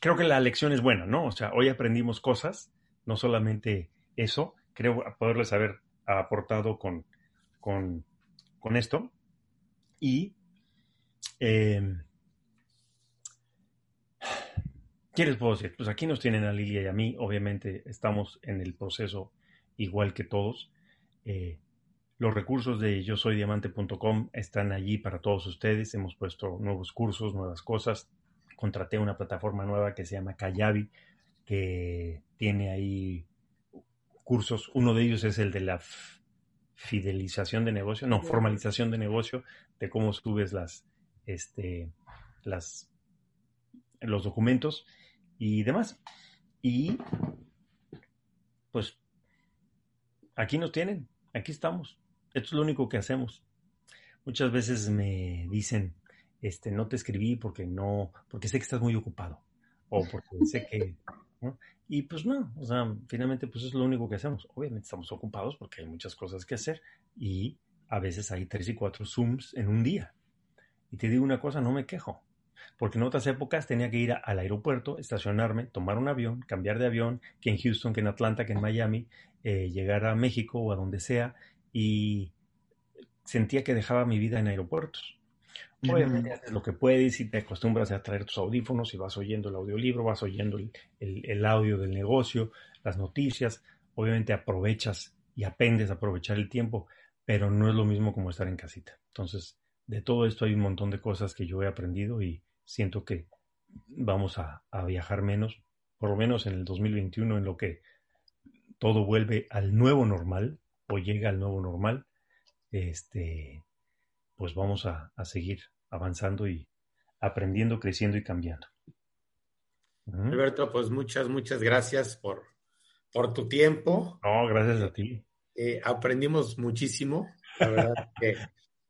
creo que la lección es buena, ¿no? O sea, hoy aprendimos cosas, no solamente eso, creo poderles haber aportado con, con, con esto. Y, eh, ¿qué les puedo decir? Pues aquí nos tienen a Lilia y a mí, obviamente estamos en el proceso igual que todos. Eh, los recursos de yo soy diamante punto com están allí para todos ustedes, hemos puesto nuevos cursos, nuevas cosas. Contraté una plataforma nueva que se llama Kajabi, que tiene ahí cursos. Uno de ellos es el de la fidelización de negocio, no, formalización de negocio, de cómo subes las, este, las, los documentos y demás. Y pues aquí nos tienen, aquí estamos. Esto es lo único que hacemos. Muchas veces me dicen... Este, no te escribí porque no, porque sé que estás muy ocupado, o porque sé que, ¿no? Y pues no, o sea, finalmente pues es lo único que hacemos. Obviamente estamos ocupados porque hay muchas cosas que hacer y a veces hay tres y cuatro Zooms en un día. Y te digo una cosa, no me quejo, porque en otras épocas tenía que ir a, al aeropuerto, estacionarme, tomar un avión, cambiar de avión, que en Houston, que en Atlanta, que en Miami, eh, llegar a México o a donde sea, y sentía que dejaba mi vida en aeropuertos. Obviamente haces lo que puedes y te acostumbras a traer tus audífonos y vas oyendo el audiolibro, vas oyendo el, el, el audio del negocio, las noticias. Obviamente aprovechas y aprendes a aprovechar el tiempo, pero no es lo mismo como estar en casita. Entonces, de todo esto hay un montón de cosas que yo he aprendido y siento que vamos a, a viajar menos, por lo menos en el dos mil veintiuno, en lo que todo vuelve al nuevo normal o llega al nuevo normal. Este... pues vamos a, a seguir avanzando y aprendiendo, creciendo y cambiando. ¿Mm? Alberto, pues muchas, muchas gracias por, por tu tiempo. No, gracias a ti. Eh, aprendimos muchísimo, la verdad que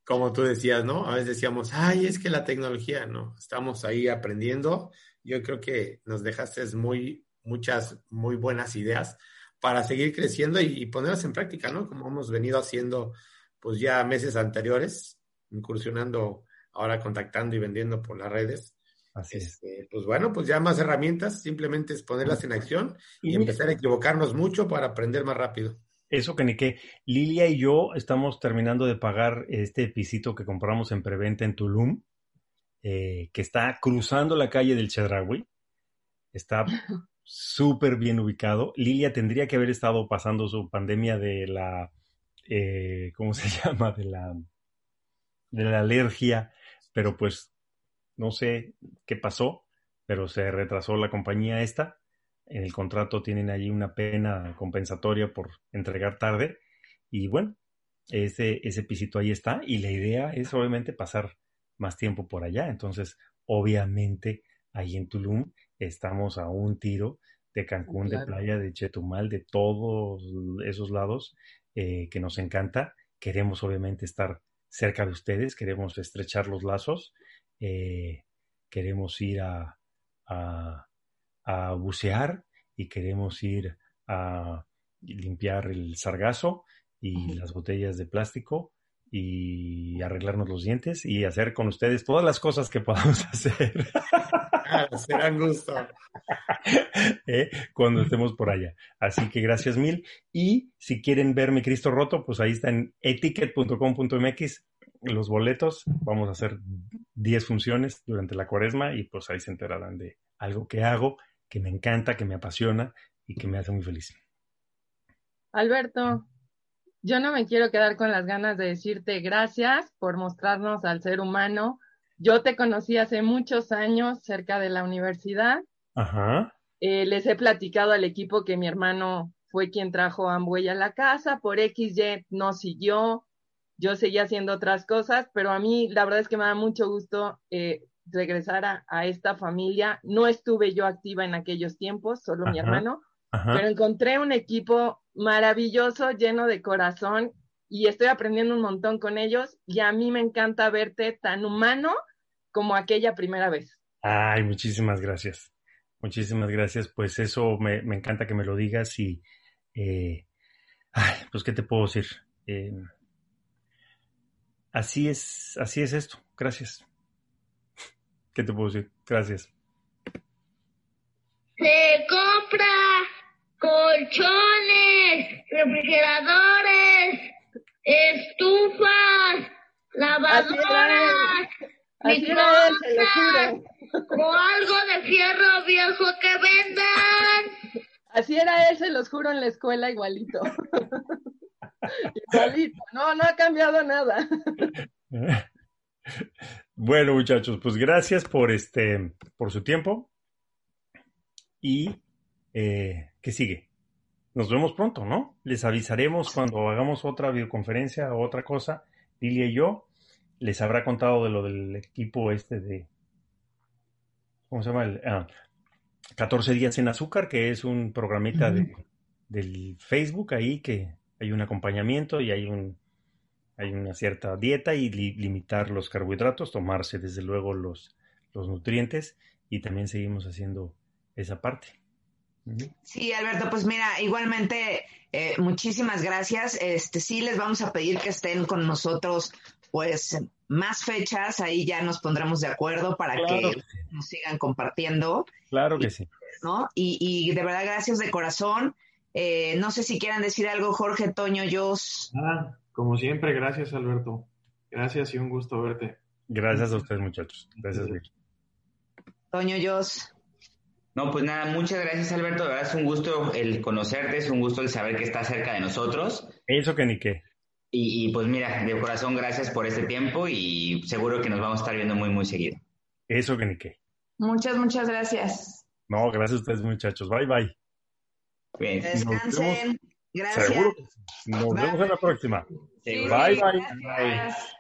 como tú decías, ¿no? A veces decíamos, ay, es que la tecnología, ¿no? Estamos ahí aprendiendo. Yo creo que nos dejaste muy, muchas muy buenas ideas para seguir creciendo y, y ponerlas en práctica, ¿no? Como hemos venido haciendo, pues ya meses anteriores, incursionando, ahora contactando y vendiendo por las redes. Así es. Este, pues bueno, pues ya más herramientas, simplemente es ponerlas en acción y empezar a equivocarnos mucho para aprender más rápido. Eso que ni qué. Lilia y yo estamos terminando de pagar este pisito que compramos en preventa en Tulum, eh, que está cruzando la calle del Chedraui. Está súper bien ubicado. Lilia tendría que haber estado pasando su pandemia de la, eh, ¿cómo se llama? De la, de la alergia, pero pues no sé qué pasó, pero se retrasó la compañía esta. En el contrato tienen allí una pena compensatoria por entregar tarde. Y bueno, ese, ese pisito ahí está. Y la idea es obviamente pasar más tiempo por allá. Entonces, obviamente, ahí en Tulum estamos a un tiro de Cancún, claro, de Playa, de Chetumal, de todos esos lados eh, que nos encanta. Queremos obviamente estar cerca de ustedes. Queremos estrechar los lazos. Eh, queremos ir a... a a bucear y queremos ir a limpiar el sargazo y las botellas de plástico y arreglarnos los dientes y hacer con ustedes todas las cosas que podamos hacer. Claro, será un gusto. ¿Eh? Cuando estemos por allá. Así que gracias mil. Y si quieren ver Mi Cristo Roto, pues ahí está en etiquet punto com punto m x los boletos. Vamos a hacer diez funciones durante la cuaresma y pues ahí se enterarán de algo que hago, que me encanta, que me apasiona y que me hace muy feliz. Alberto, yo no me quiero quedar con las ganas de decirte gracias por mostrarnos al ser humano. Yo te conocí hace muchos años cerca de la universidad. Ajá. Eh, les he platicado al equipo que mi hermano fue quien trajo a Amway a la casa. Por equis y no siguió. Yo seguía haciendo otras cosas, pero a mí la verdad es que me da mucho gusto eh, regresar a, a esta familia. No estuve yo activa en aquellos tiempos, solo ajá, mi hermano, ajá. Pero encontré un equipo maravilloso, lleno de corazón, y estoy aprendiendo un montón con ellos, y a mí me encanta verte tan humano como aquella primera vez. Ay, muchísimas gracias. Muchísimas gracias. Pues eso me, me encanta que me lo digas y eh, ay, pues ¿qué te puedo decir? Eh, así es, así es esto. Gracias. ¿Qué te puedo decir? Gracias. Se compra colchones, refrigeradores, estufas, lavadoras, microondas o algo de fierro viejo que vendan. Así era él, se los juro, en la escuela igualito. Igualito. No, no ha cambiado nada. Bueno, muchachos, pues gracias por este, por su tiempo y eh, ¿qué sigue? Nos vemos pronto, ¿no? Les avisaremos cuando hagamos otra videoconferencia o otra cosa. Lilia y yo les habrá contado de lo del equipo este de, ¿cómo se llama? El, ah, catorce días sin azúcar, que es un programita uh-huh. de, del Facebook ahí que hay un acompañamiento y hay un Hay una cierta dieta y li- limitar los carbohidratos, tomarse desde luego los, los nutrientes y también seguimos haciendo esa parte. Sí, Alberto, pues mira, igualmente eh, muchísimas gracias. Este, sí les vamos a pedir que estén con nosotros, pues más fechas, ahí ya nos pondremos de acuerdo para claro que, que sí. nos sigan compartiendo. Claro que y, sí. ¿no? Y, y de verdad, gracias de corazón. Eh, no sé si quieran decir algo, Jorge, Toño, Jos. Ah. Como siempre, gracias, Alberto. Gracias y un gusto verte. Gracias a ustedes, muchachos. Gracias, Vic. Toño, Jos. No, pues nada, muchas gracias, Alberto. De verdad es un gusto el conocerte, es un gusto el saber que estás cerca de nosotros. Eso que ni qué. Y, y pues mira, de corazón, gracias por este tiempo y seguro que nos vamos a estar viendo muy, muy seguido. Eso que ni qué. Muchas, muchas gracias. No, gracias a ustedes, muchachos. Bye, bye. Bien. Descansen. Gracias. Seguro. Nos vemos en la próxima. Sí, bye, bye. Gracias. Bye.